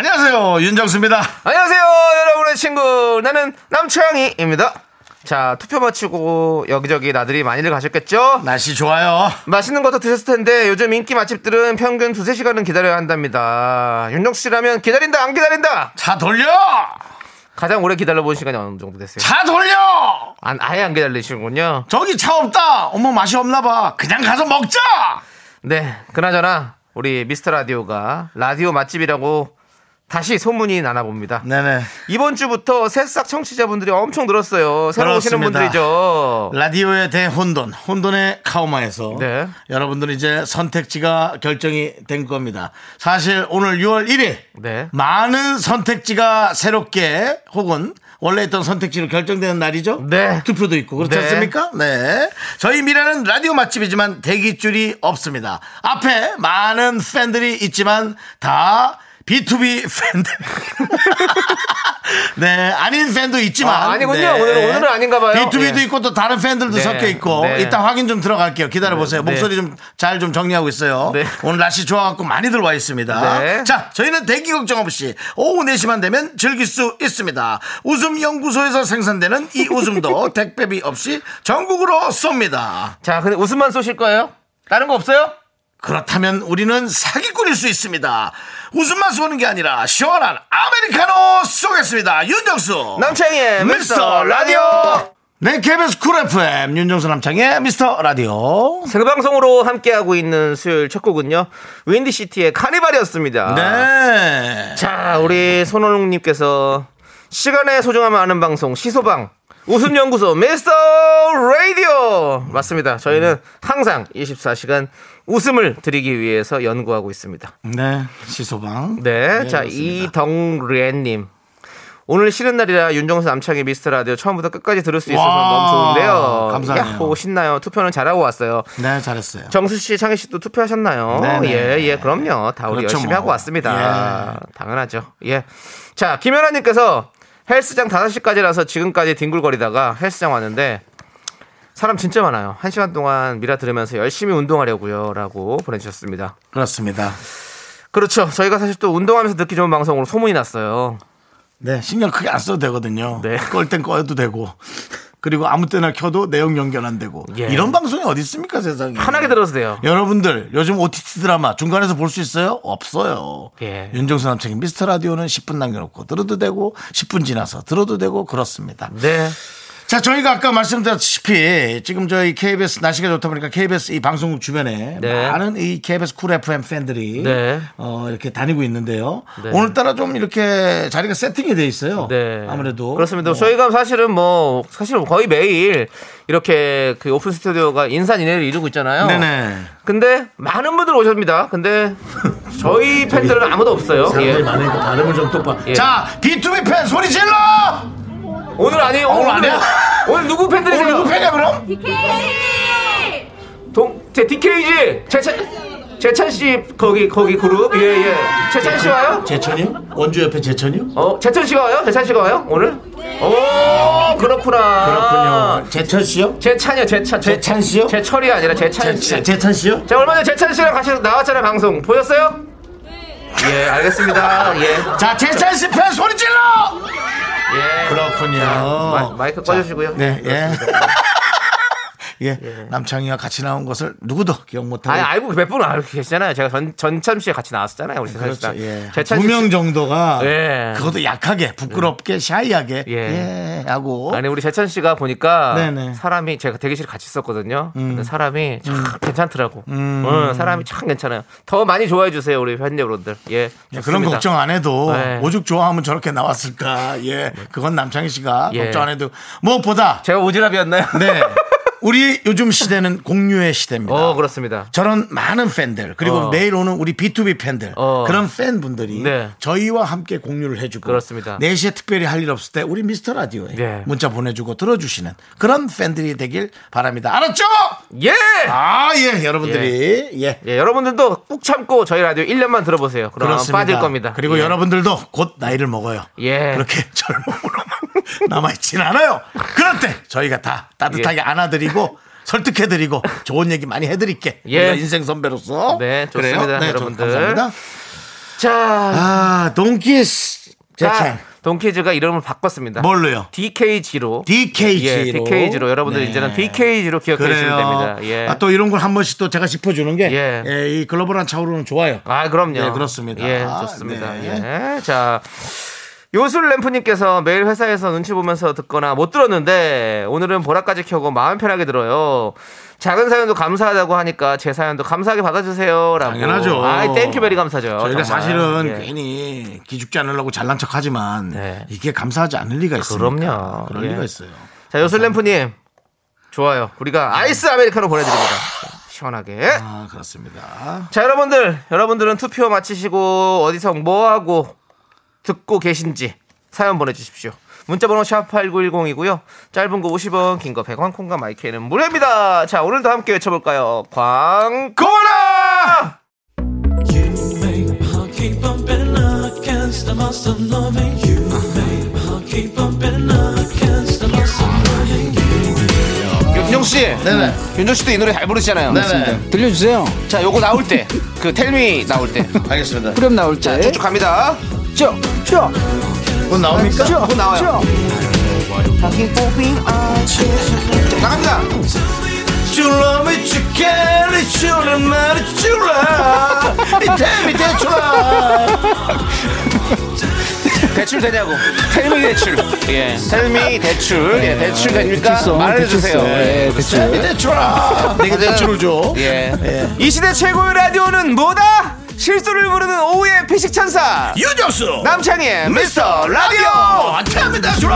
안녕하세요, 윤정수입니다. 안녕하세요, 여러분의 친구, 나는 남창희입니다. 자, 투표 마치고 여기저기 나들이 많이들 가셨겠죠? 날씨 좋아요. 맛있는 것도 드셨을 텐데 요즘 인기 맛집들은 평균 2-3시간은 기다려야 한답니다. 윤정수 씨라면 기다린다 안 기다린다? 차 돌려! 가장 오래 기다려본 시간이 어느 정도 됐어요? 차 돌려! 아예 안 기다리시는군요. 저기 차 없다. 어머, 맛이 없나 봐. 그냥 가서 먹자. 네, 그나저나 우리 미스터라디오가 라디오 맛집이라고 다시 소문이 나나 봅니다. 네네. 이번 주부터 새싹 청취자분들이 엄청 늘었어요. 새로 그렇습니다. 오시는 분들이죠. 라디오의 대혼돈, 혼돈의 카오마에서 네. 여러분들은 이제 선택지가 결정이 된 겁니다. 사실 오늘 6월 1일 네. 많은 선택지가 새롭게 혹은 원래 있던 선택지로 결정되는 날이죠. 네. 투표도 있고 그렇지 네. 않습니까? 네. 저희 미라는 라디오 맛집이지만 대기줄이 없습니다. 앞에 많은 팬들이 있지만 다 B2B 팬들. 네, 아닌 팬도 있지만. 아, 아니군요. 네. 오늘은 아닌가 봐요. B2B도 네. 있고 또 다른 팬들도 네. 섞여 있고. 네. 이따 확인 좀 들어갈게요. 기다려보세요. 네. 목소리 좀 잘 좀 정리하고 있어요. 네. 오늘 날씨 좋아갖고 많이들 와 있습니다. 네. 자, 저희는 대기 걱정 없이 오후 4시만 되면 즐길 수 있습니다. 웃음연구소에서 생산되는 이 웃음도 택배비 없이 전국으로 쏩니다. 자, 근데 웃음만 쏘실 거예요? 다른 거 없어요? 그렇다면 우리는 사기꾼일 수 있습니다. 웃음만 쏘는 게 아니라 시원한 아메리카노 쏘겠습니다. 윤정수 남창희의 미스터라디오. 네, KBS 쿨 FM 윤정수 남창희의 미스터라디오 생방송으로 함께하고 있는 수요일 첫 곡은요, 윈디시티의 카니발이었습니다. 네. 자, 우리 손원웅님께서 시간의 소중함을 아는 방송 시소방 웃음연구소 미스터라디오. 맞습니다. 저희는 항상 24시간 웃음을 드리기 위해서 연구하고 있습니다. 네, 시소방. 네, 네, 자, 이덩리엔님. 오늘 쉬는 날이라 윤정수 남창희 미스터라디오 처음부터 끝까지 들을 수 있어서 너무 좋은데요. 감사합니다. 야호, 신나요. 투표는 잘하고 왔어요. 네, 잘했어요. 정수씨, 창희씨도 투표하셨나요? 네. 예, 예, 그럼요. 다 우리 그렇죠, 열심히 하고 왔습니다. 예. 당연하죠. 예. 자, 김연아님께서 헬스장 5시까지라서 지금까지 뒹굴거리다가 헬스장 왔는데 사람 진짜 많아요. 1시간 동안 미라 들으면서 열심히 운동하려고요 라고 보내주셨습니다. 그렇습니다. 그렇죠. 저희가 사실 또 운동하면서 듣기 좋은 방송으로 소문이 났어요. 네, 신경 크게 안 써도 되거든요. 네. 끌 땐 꺼도 되고 그리고 아무 때나 켜도 내용 연결 안 되고 예. 이런 방송이 어디 있습니까, 세상에. 편하게 들어도 돼요. 여러분들 요즘 OTT 드라마 중간에서 볼 수 있어요? 없어요. 예. 윤정수 남창희 미스터라디오는 10분 남겨놓고 들어도 되고 10분 지나서 들어도 되고 그렇습니다. 네. 자, 저희가 아까 말씀드렸다시피 지금 저희 KBS 날씨가 좋다 보니까 KBS 이 방송국 주변에 네. 많은 이 KBS 쿨 FM 팬들이 네. 이렇게 다니고 있는데요. 네. 오늘따라 좀 이렇게 자리가 세팅이 돼 있어요. 네. 아무래도 그렇습니다. 저희가 사실은 사실은 거의 매일 이렇게 그 오픈 스튜디오가 인산인해를 이루고 있잖아요. 네네. 근데 많은 분들 오셨습니다. 근데 저희 팬들은 아무도 없어요. 사람들이 예. 많으니까 발음을 좀 똑바로. 예. 자, B2B 팬 소리 질러! 오늘 아니에요. 오늘 아니야. 오늘 누구 팬들이세요? 오늘 누구 팬이야 그럼? DKG. 제 DKG. 재찬 씨 거기 그룹. 예예. 재찬 씨 와요? 재찬이요? 원주 옆에 재찬이요? 재찬 씨가 와요? 재찬 씨가 와요? 오늘? 네. 오, 그렇구나. 그렇군요. 재찬 씨요? 재찬이요. 재찬 씨요? 제철이 아니라 재찬 씨. 재찬 씨요? 자, 얼마 전에 재찬 씨랑 같이 나왔잖아요, 방송. 보셨어요? 네. 예, 알겠습니다. 예. 자, 재찬 씨 팬 소리 질러! 예. 그렇군요. 마이크 꺼주시고요. 네. 예. 예. 예. 남창희와 같이 나온 것을 누구도 기억 못하고. 아니, 알고 몇 분은 알고 계시잖아요. 제가 전참 씨에 같이 나왔었잖아요. 우리 그렇죠. 예. 두 명 정도가 예. 그것도 약하게 부끄럽게 예. 샤이하게 예. 예. 하고. 아니, 우리 재찬 씨가 보니까 네네. 사람이 제가 대기실 같이 있었거든요. 근데 사람이 참 괜찮더라고. 사람이 참 괜찮아요. 더 많이 좋아해 주세요, 우리 팬 여러분들. 예. 예, 그런 걱정 안 해도 예. 오죽 좋아하면 저렇게 나왔을까. 예. 그건 남창희 씨가 예. 걱정 안 해도 무엇보다 제가 오지랖이었나요? 네. 우리 요즘 시대는 공유의 시대입니다. 그렇습니다. 저런 많은 팬들, 그리고 내일 오는 우리 B2B 팬들, 그런 팬분들이 저희와 함께 공유를 해주고, 그렇습니다. 4시에 특별히 할 일 없을 때 우리 미스터 라디오에 문자 보내주고 들어주시는 그런 팬들이 되길 바랍니다. 알았죠? 예! 아, 예, 여러분들이. 예, 여러분들도 꾹 참고 저희 라디오 1년만 들어보세요. 그러면 빠질 겁니다. 그리고 여러분들도 곧 나이를 먹어요. 그렇게 젊음으로만 남아있진 않아요. 그럴 때 저희가 다 따뜻하게 안아드리고 설득해드리고 좋은 얘기 많이 해드릴게. 우리가 인생 선배로서. 네, 좋습니다. 그래요? 네, 여러분들 감사합니다. 자, 아, 동키즈 재창. 동키즈가 이름을 바꿨습니다. 뭘로요? DKG로. DKG로. 여러분들 이제는 DKG로 기억해 주시면 됩니다. 예. 아, 또 이런 걸 한 번씩 또 제가 짚어주는 게, 이 글로벌한 차원으로는 좋아요. 아, 그럼요. 네, 그렇습니다. 예, 좋습니다. 자. 요술램프님께서 매일 회사에서 눈치 보면서 듣거나 못 들었는데 오늘은 보라까지 켜고 마음 편하게 들어요. 작은 사연도 감사하다고 하니까 제 사연도 감사하게 받아주세요. 라고. 당연하죠. 아이, 땡큐베리 감사죠. 저희가 정말. 사실은 괜히 기죽지 않으려고 잘난 척 하지만 이게 감사하지 않을 리가 있습니다. 그럼요. 그럴 리가 있어요. 자, 요술램프님. 좋아요. 우리가 아이스 아메리카노 보내드립니다. 시원하게. 아, 그렇습니다. 자, 여러분들은 투표 마치시고 어디서 뭐하고 듣고 계신지 사연 보내주십시오. 문자번호 샵8910이고요. 짧은 거 50원, 긴 거 100원, 콩과 마이크는 무료입니다. 자, 오늘도 함께 외쳐볼까요? 광고라! 윤정씨, 윤정씨도 이 노래 잘 부르시잖아요. 네네. 들려주세요. 자, 요거 나올 때, 그 텔미 나올 때. 알겠습니다. 그럼 나올 때. 자, 쭉쭉 갑니다. 쭉쭉. 그건 나옵니까? 그건 나와요. 자, 나갑니다. You love me, you can't, you love me, you love me, tell me 대출. 대출 되냐고. tell me 대출. 예. tell me 대출. 예, 대출 됩니까? 말해주세요. 예, 대출. tell me 대출. 내가 대출을 줘. 예. 이 시대 최고의 라디오는 뭐다? 실수를 부르는 오후의 피식 천사. 유정수. 남창희의 미스터 라디오. tell me 대출.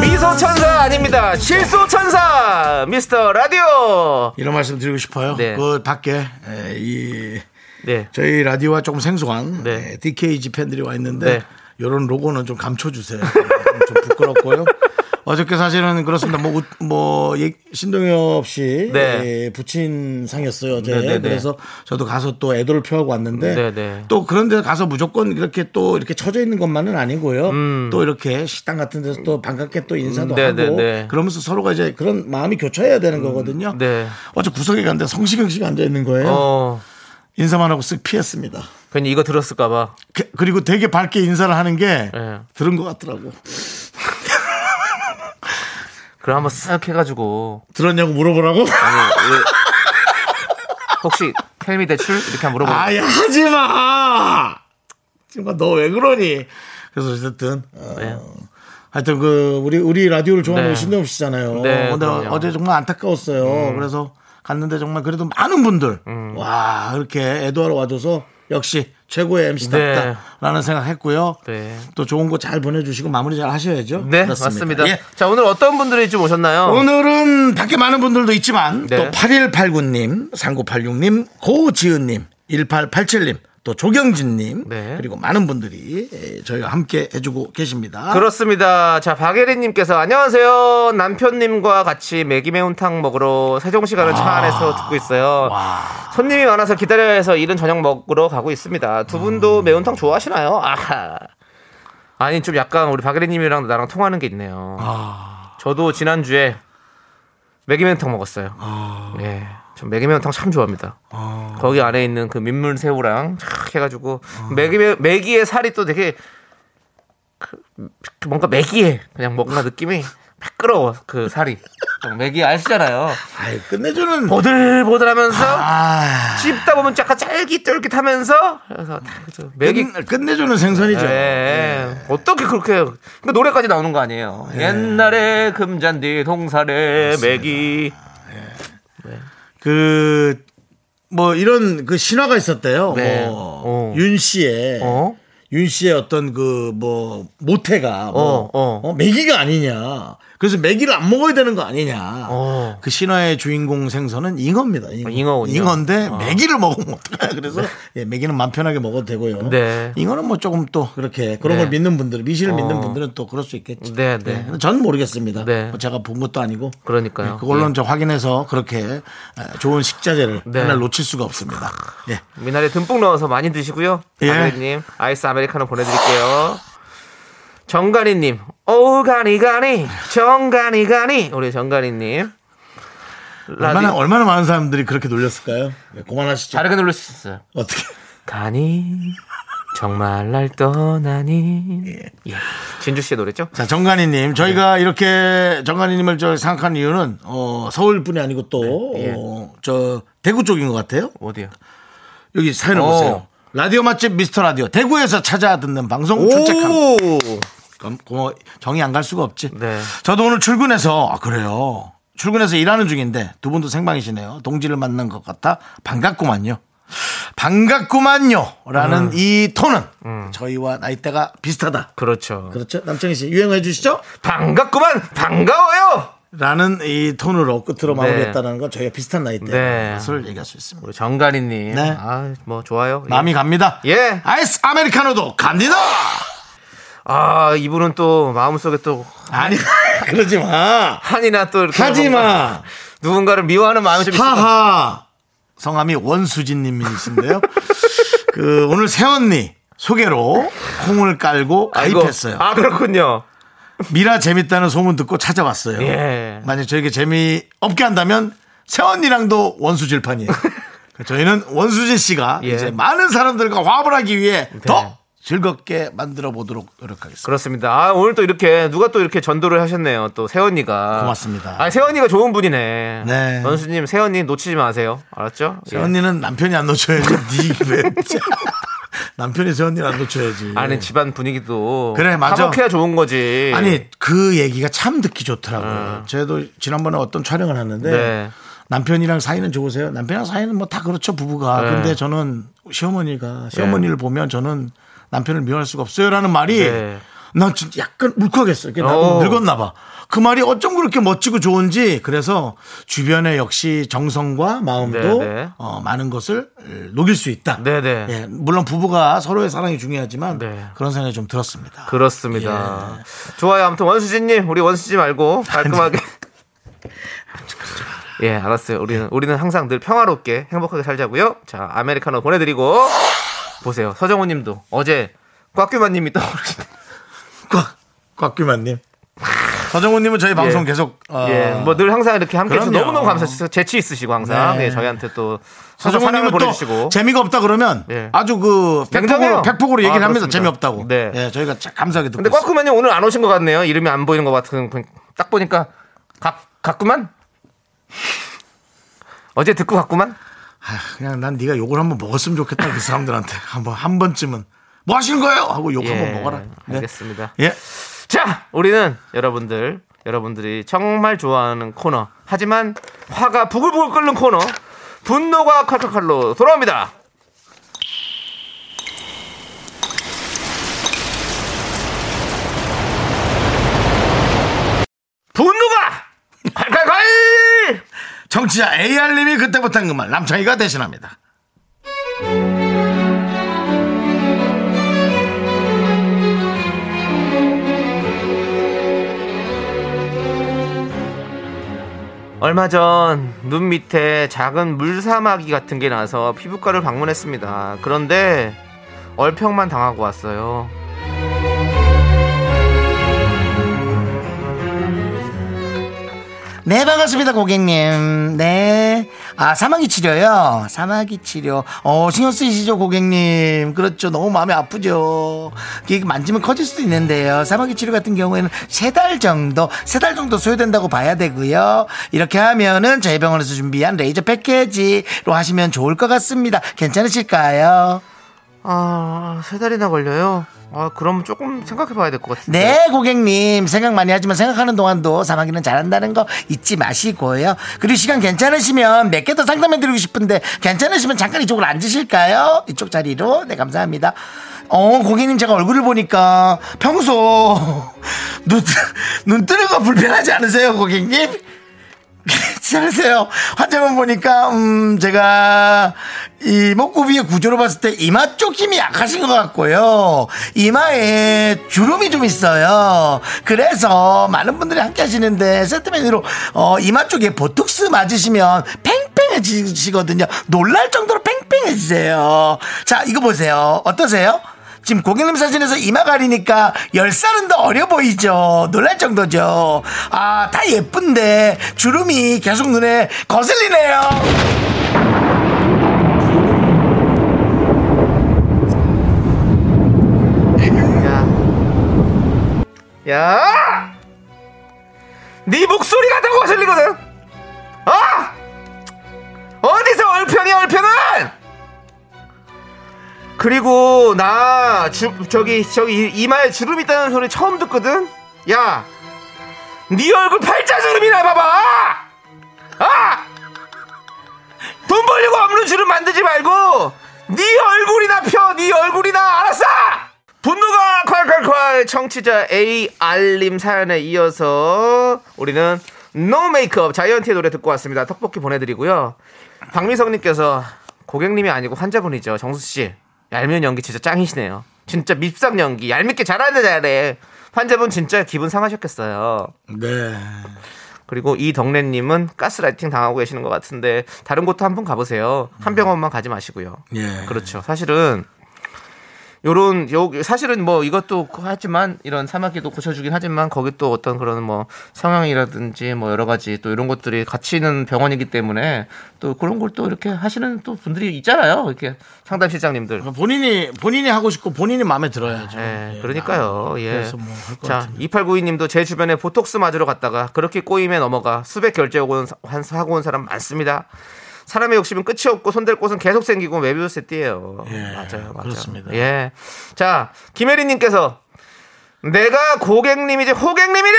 미소천사 아닙니다. 실소천사 미스터 라디오. 이런 말씀 드리고 싶어요. 그 밖에 저희 라디오와 조금 생소한 DKG 팬들이 와 있는데 이런 로고는 좀 감춰주세요. 좀 부끄럽고요. 어저께 사실은 그렇습니다. 신동엽 씨 부친 상이었어요. 어제. 그래서 저도 가서 또 애도를 표하고 왔는데 또 그런 데 가서 무조건 이렇게 또 이렇게 처져 있는 것만은 아니고요. 또 이렇게 식당 같은 데서 또 반갑게 또 인사도 하고 그러면서 서로가 이제 그런 마음이 교차해야 되는 거거든요. 어제 구석에 갔는데 성시경 씨가 앉아 있는 거예요. 인사만 하고 쓱 피했습니다. 괜히 이거 들었을까봐. 그리고 되게 밝게 인사를 하는 게 들은 것 같더라고. 그럼 한번 쓱 해가지고 들었냐고 물어보라고? 아니, 혹시 텔미 대출? 이렇게 한번 물어보라고. 아야, 하지마. 지금 너 왜 그러니? 그래서 어쨌든 하여튼 그 우리 라디오를 좋아하는 신동엽 씨잖아요. 근데 어제 정말 안타까웠어요. 그래서 갔는데 정말 그래도 많은 분들 와, 이렇게 애도하러 와줘서 역시 최고의 MC답다라는 생각했고요. 또 좋은 거 잘 보내주시고 마무리 잘 하셔야죠. 네, 맞습니다. 예. 자, 오늘 어떤 분들이 좀 오셨나요? 오늘은 밖에 많은 분들도 있지만 또 8189님, 3986님, 고지은님, 1887님, 또 조경진님 그리고 많은 분들이 저희와 함께 해주고 계십니다. 그렇습니다. 자, 박예린님께서 안녕하세요. 남편님과 같이 매기 매운탕 먹으러 세종시 가는 차 안에서 듣고 있어요. 손님이 많아서 기다려야 해서 이른 저녁 먹으러 가고 있습니다. 두 분도 매운탕 좋아하시나요? 아니, 좀 약간 우리 박예린님이랑 나랑 통하는 게 있네요. 저도 지난주에 매기 매운탕 먹었어요. 네. 매기매운탕 참 좋아합니다. 거기 안에 있는 그 민물새우랑 착 해가지고 매기의 살이 또 되게 뭔가 매기해. 그냥 뭔가 느낌이 매끄러워. 그 살이 매기 아시잖아요. 아이, 끝내주는. 보들보들하면서 씹다 보면 약간 쫄깃쫄깃하면서 그래서 매기 끝내주는 생선이죠. 어떻게 그렇게 그러니까 노래까지 나오는 거 아니에요. 옛날에 금잔디 동살에 매기. 이런 신화가 있었대요. 윤 씨의 윤 씨의 어떤 그 뭐 모태가 매기가 아니냐. 그래서 매기를 안 먹어야 되는 거 아니냐. 그 신화의 주인공 생선은 잉어입니다. 잉어. 잉어인데 매기를 먹으면 어떡해. 그래서 예, 매기는 마음 편하게 먹어도 되고요. 네. 잉어는 뭐 조금 또 그렇게 그런 네. 걸 믿는 분들, 미신을 믿는 분들은 또 그럴 수 있겠죠. 네, 네. 네. 저는 모르겠습니다. 네. 뭐 제가 본 것도 아니고. 그러니까요. 네, 그걸로는 저 확인해서 그렇게 좋은 식자재를 네. 하나 놓칠 수가 없습니다. 예. 미나리 듬뿍 넣어서 많이 드시고요. 아베님 예. 아이스 아메리카노 보내드릴게요. 정가리님, 오 가니가니, 정가니가니, 우리 정가리님. 얼마나 많은 사람들이 그렇게 놀렸을까요? 네, 그만하시죠. 다르게 놀렸었어요. 어떻게? 가니 정말 날 떠나니. 예. 예. 진주 씨의 노래죠? 자, 정가니님, 저희가 네. 이렇게 정가니님을 저 생각한 이유는 서울뿐이 아니고 또 네. 예. 저 대구 쪽인 것 같아요. 어디요? 여기 사연을 보세요. 라디오 맛집 미스터라디오 대구에서 찾아 듣는 방송 출첵함. 정이 안 갈 수가 없지. 네. 저도 오늘 출근해서 그래요. 출근해서 일하는 중인데 두 분도 생방이시네요. 동지를 만난 것 같아 반갑구만요. 반갑구만요 라는 이 톤은 저희와 나이대가 비슷하다. 그렇죠. 그렇죠. 남창희 씨 유행해 주시죠. 반갑구만 반가워요 라는 이 톤으로 끝으로 마무리했다는 건 저희가 비슷한 나이대를 얘기할 수 있습니다. 우리 정가리님, 네. 아, 뭐 좋아요. 남이 예. 갑니다. 예, 아이스 아메리카노도 갑니다. 아, 이분은 또 마음속에 또 아니 그러지 마. 한이나 또 이렇게 하지 마. 누군가를 미워하는 마음이 좀 하하. 성함이 원수진님이신데요. 그 오늘 새언니 소개로 콩을 깔고 가입했어요. 아이고. 아 그렇군요. 미라 재밌다는 소문 듣고 찾아왔어요. 예. 만약 저에게 재미없게 한다면 새언니랑도 원수질판이에요. 저희는 원수진 씨가 예. 이제 많은 사람들과 화합을 하기 위해 네. 더 즐겁게 만들어 보도록 노력하겠습니다. 그렇습니다. 아, 오늘 또 이렇게 누가 또 이렇게 전도를 하셨네요. 또 새언니가. 고맙습니다. 아, 새언니가 좋은 분이네. 네. 원수님, 새언니 놓치지 마세요. 알았죠? 새언니는 예. 남편이 안 놓쳐야지. 니 왜. 남편이 새언니를 안 놓쳐야지. 아니 집안 분위기도 그래 맞아. 화목해야 좋은 거지. 아니 그 얘기가 참 듣기 좋더라고요. 저도 지난번에 어떤 촬영을 하는데 네. 남편이랑 사이는 좋으세요? 남편이랑 사이는 뭐 다 그렇죠 부부가. 네. 근데 저는 시어머니를 네. 보면 저는 남편을 미워할 수가 없어요라는 말이 네. 난 진짜 약간 울컥했어요. 늙었나 봐. 그 말이 어쩜 그렇게 멋지고 좋은지. 그래서 주변에 역시 정성과 마음도 많은 것을 녹일 수 있다. 예, 물론 부부가 서로의 사랑이 중요하지만 그런 생각이 좀 들었습니다. 그렇습니다. 예. 좋아요. 아무튼 원수진님 우리 원수지 말고 깔끔하게. 예, 알았어요. 우리는 항상 늘 평화롭게 행복하게 살자고요. 자, 아메리카노 보내드리고 보세요. 서정호님도 어제 꽉규만님이 떠오르시네요. 꽉규만님. 서정훈님은 저희 방송 계속 뭐 늘 항상 이렇게 함께해서 너무너무 감사해서 재치 있으시고 항상 네. 예, 저희한테 또 서정훈님은 또 재미가 없다 그러면 예. 아주 그 백폭으로 얘기를 합니다. 재미없다고. 네, 예, 저희가 감사하게 듣고. 근데 꽉규만님 오늘 안 오신 것 같네요. 이름이 안 보이는 것 같은 딱 보니까 갔구만. 어제 듣고 갔구만. 그냥 난 네가 욕을 한번 먹었으면 좋겠다 그 사람들한테 한 번쯤은. 뭐 하시는 거예요? 하고 욕 한번 먹어라. 네. 알겠습니다. 예. 자, 우리는 여러분들이 정말 좋아하는 코너. 하지만 화가 부글부글 끓는 코너. 분노가 칼칼칼로 돌아옵니다. 분노가 칼칼칼! 정치자 AR님이 그때 못한 그 말 남창희가 대신합니다. 얼마 전 눈 밑에 작은 물사마귀 같은 게 나서 피부과를 방문했습니다. 그런데 얼평만 당하고 왔어요. 네, 반갑습니다, 고객님. 네. 아, 사마귀 치료요? 사마귀 치료. 신경 쓰이시죠, 고객님? 그렇죠. 너무 마음이 아프죠. 이게 만지면 커질 수도 있는데요. 사마귀 치료 같은 경우에는 3달 정도 소요된다고 봐야 되고요. 이렇게 하면은 저희 병원에서 준비한 레이저 패키지로 하시면 좋을 것 같습니다. 괜찮으실까요? 아, 3달이나 걸려요? 아, 그럼 조금 생각해 봐야 될 것 같은데. 네, 고객님. 생각 많이 하지만 생각하는 동안도 사마귀는 잘한다는 거 잊지 마시고요. 그리고 시간 괜찮으시면 몇 개 더 상담해 드리고 싶은데 괜찮으시면 잠깐 이쪽으로 앉으실까요? 이쪽 자리로. 네, 감사합니다. 고객님 제가 얼굴을 보니까 평소 눈 뜨는 거 불편하지 않으세요, 고객님? 괜찮으세요? 환자분 보니까 제가 이 목구비의 구조로 봤을 때 이마 쪽 힘이 약하신 것 같고요, 이마에 주름이 좀 있어요. 그래서 많은 분들이 함께 하시는데 세트 메뉴로 이마 쪽에 보톡스 맞으시면 팽팽해지시거든요. 놀랄 정도로 팽팽해지세요. 자, 이거 보세요. 어떠세요? 지금 고객님 사진에서 이마 가리니까 10살은 더 어려 보이죠. 놀랄 정도죠. 아, 다 예쁜데 주름이 계속 눈에 거슬리네요. 야! 네 목소리가 더 거슬리거든. 아! 어디서 얼편이야, 얼편은! 그리고 나 저기 이마에 주름 있다는 소리 처음 듣거든. 야, 네 얼굴 팔자 주름이나 봐봐. 아, 돈 벌려고 없는 주름 만들지 말고 네 얼굴이나 펴. 네 얼굴이나. 알았어. 분노가 콸콸콸. 청취자 A 알림 사연에 이어서 우리는 노 메이크업 자이언티의 노래 듣고 왔습니다. 떡볶이 보내드리고요. 박미성님께서, 고객님이 아니고 환자분이죠. 정수 씨, 얄미운 연기 진짜 짱이시네요. 진짜 밉상 연기 얄밉게 잘해. 환자분 진짜 기분 상하셨겠어요. 네. 그리고 이덕래님은 가스라이팅 당하고 계시는 것 같은데 다른 곳도 한번 가보세요. 한 병원만 가지 마시고요. 예. 그렇죠. 사실은 요런 사실은 뭐 이것도 하지만 이런 사마귀도 고쳐주긴 하지만 거기 또 어떤 그런 뭐 성향이라든지 뭐 여러 가지 또 이런 것들이 같이 있는 병원이기 때문에 또 그런 걸 또 이렇게 하시는 또 분들이 있잖아요. 이렇게 상담 실장님들 본인이 하고 싶고 본인이 마음에 들어야죠. 네, 예, 그러니까요. 아, 예. 뭐 자, 2892님도 제 주변에 보톡스 맞으러 갔다가 그렇게 꼬임에 넘어가 수백 결제 하고 온 사람 많습니다. 사람의 욕심은 끝이 없고 손댈 곳은 계속 생기고 메비우스 세트예요. 예, 맞아요. 그렇습니다. 예. 자, 김혜리님께서, 내가 고객님이지 호객님이래.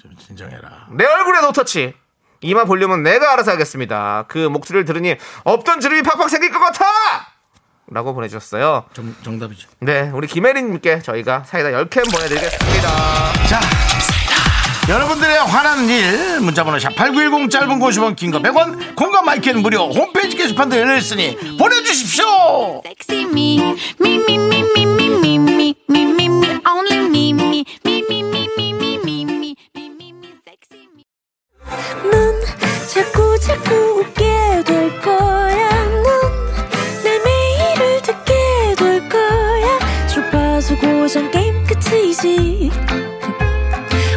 좀 진정해라. 내 얼굴에 노터치. 이마 볼륨은 내가 알아서 하겠습니다. 그 목소리를 들으니 없던 주름이 팍팍 생길 것 같아. 라고 보내주셨어요. 정답이죠. 네, 우리 김혜리님께 저희가 사이다 10캔 보내드리겠습니다. 자, 여러분들의 화난 일 문자번호 샵8910, 짧은 50원, 긴거 100원, 공감 마이크는 무료. 홈페이지 게시판도 열려있으니 보내주십시오. 넌 자꾸 웃게 될 거야. 넌내 매일을 듣게 될 거야. 주파수 고정 게임 끝이지.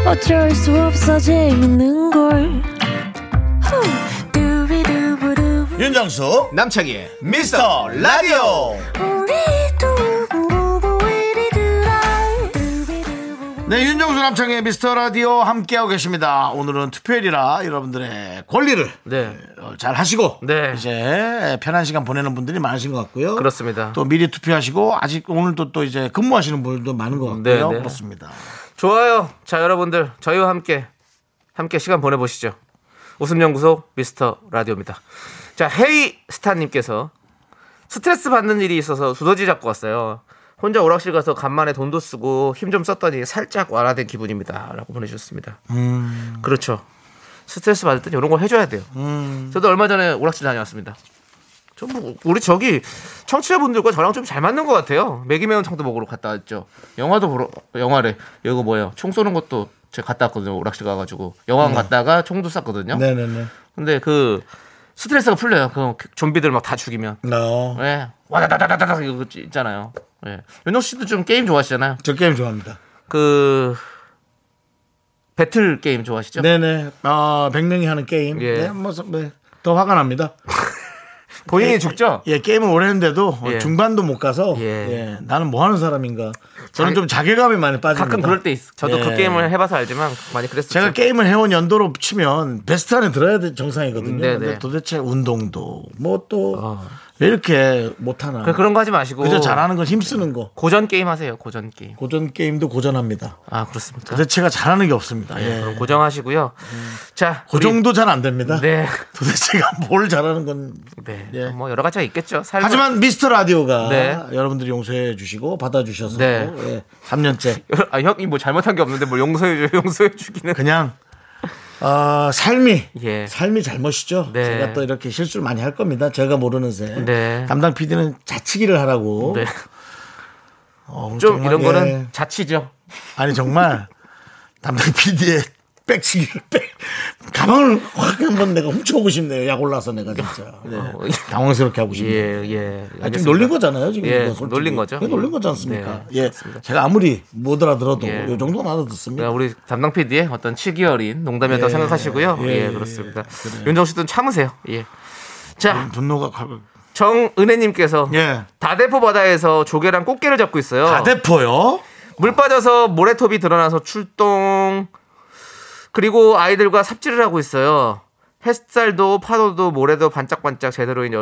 어쩔 수 없어 재밌는걸. 윤정수 남창희의 미스터라디오. 네, 윤정수 남창희의 미스터라디오 함께하고 계십니다. 오늘은 투표일이라 여러분들의 권리를 네, 잘 하시고 네, 이제 편한 시간 보내는 분들이 많으신 것 같고요. 그렇습니다. 또 미리 투표하시고 아직 오늘도 또 이제 근무하시는 분들도 많은 것 같고요. 네, 네. 그렇습니다. 좋아요. 자, 여러분들 저희와 함께 시간 보내보시죠. 웃음연구소 미스터 라디오입니다. 자, 헤이스타님께서, 스트레스 받는 일이 있어서 두더지 잡고 왔어요. 혼자 오락실 가서 간만에 돈도 쓰고 힘 좀 썼더니 살짝 완화된 기분입니다. 라고 보내주셨습니다. 그렇죠. 스트레스 받을 땐 이런 걸 해줘야 돼요. 저도 얼마 전에 오락실 다녀왔습니다. 전부 우리 저기 청취자분들과 저랑 좀 잘 맞는 것 같아요. 매기 매운 청도 먹으러 갔다 왔죠. 영화도 보러, 영화래. 이거 뭐예요? 총 쏘는 것도 제가 갔다 왔거든요. 오락실 가가지고 영화관 갔다가 총도 쐈거든요. 네네네. 근데 그 스트레스가 풀려요. 그 좀비들 막 다 죽이면. 네. 와다다다다다 이거 있잖아요. 네. 윤호 씨도 좀 게임 좋아하시잖아요. 저 게임 좋아합니다. 그 배틀 게임 좋아하시죠? 네네. 아, 100명이 하는 게임. 예. 네, 뭐, 더 화가 납니다. 본인이 죽죠? 예, 게임을 오래 했는데도 예, 중반도 못 가서 예, 나는 뭐 하는 사람인가. 저는 좀 자괴감이 많이 빠집니다. 가끔 그럴 때 있어. 저도 예, 그 게임을 해봐서 알지만 많이 그랬었죠. 제가 게임을 해온 연도로 치면 베스트 안에 들어야 정상이거든요. 근데 도대체 운동도 뭐 또 왜 이렇게 못하나. 그런 거 하지 마시고. 그저 잘하는 건 힘쓰는 거. 고전 게임 하세요. 고전 게임. 고전 게임도 고전합니다. 아, 그렇습니까? 도대체가 잘하는 게 없습니다. 예. 그럼 고정하시고요. 자, 고정도 잘 안 됩니다. 네. 도대체가 뭘 잘하는 건. 네. 예. 뭐 여러 가지가 있겠죠. 삶은. 하지만 미스터 라디오가 네. 여러분들이 용서해 주시고 받아주셔서 네. 예. 3년째. 아, 형이 뭐 잘못한 게 없는데 뭘 용서해 주기는. 그냥. 삶이 예. 삶이 잘못이죠. 네. 제가 또 이렇게 실수를 많이 할 겁니다. 제가 모르는 새 네. 담당 PD는 자치기를 하라고. 네. 좀 정말, 이런 예. 거는 자치죠. 아니 정말 담당 PD의 빽치기를 가방을 확 한번 내가 훔쳐오고 싶네요. 약 올라서 내가 진짜 네. 당황스럽게 하고 싶네요. 예, 예. 아니, 지금 놀린 거잖아요. 지금 예, 놀린 거죠. 놀린 거지 않습니까? 네, 예. 제가 아무리 못 알아들어도 예. 이 정도는 알아듣습니다. 우리 담당 PD의 어떤 치기 어린 농담이었다고 예, 생각하시고요. 예, 예 그렇습니다. 그래. 윤정수 씨도 참으세요. 예. 자, 분노가 정은혜님께서 예. 다대포 바다에서 조개랑 꽃게를 잡고 있어요. 다대포요? 물 빠져서 모래톱이 드러나서 출동. 그리고 아이들과 삽질을 하고 있어요. 햇살도 파도도 모래도 반짝반짝 제대로인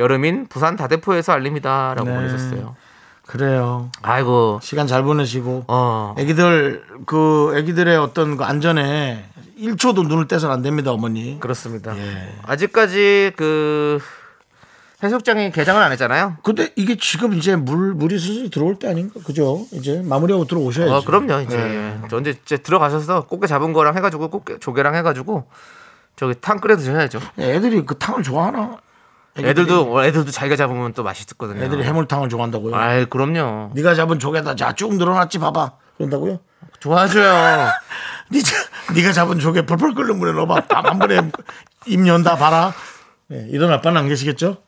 여름인 부산 다대포에서 알립니다라고 네, 보내셨어요. 그래요. 아이고 시간 잘 보내시고. 애기들 그 애기들의 어떤 그 안전에 1초도 눈을 떼선 안 됩니다, 어머니. 그렇습니다. 예. 아직까지 그 해수욕장이 개장을 안 했잖아요. 근데 이게 지금 이제 물이 슬슬 들어올 때 아닌가, 그죠? 이제 마무리하고 들어오셔야죠. 그럼요. 이제 네. 언제 이제 들어가셔서 꽃게 잡은 거랑 해가지고 꽃게 조개랑 해가지고 저기 탕 끓여 드셔야죠. 애들이 그 탕을 좋아하나? 애들도 자기가 잡으면 또 맛있거든요. 애들이 해물탕을 좋아한다고요? 아, 그럼요. 네가 잡은 조개다. 자, 쭉 늘어났지, 봐봐. 그런다고요? 좋아하죠요. 네가 잡은 조개 펄펄 끓는 물에 넣어봐. 밥 한 번에 입 연다 봐라. 네, 이런 아빠는 안 계시겠죠?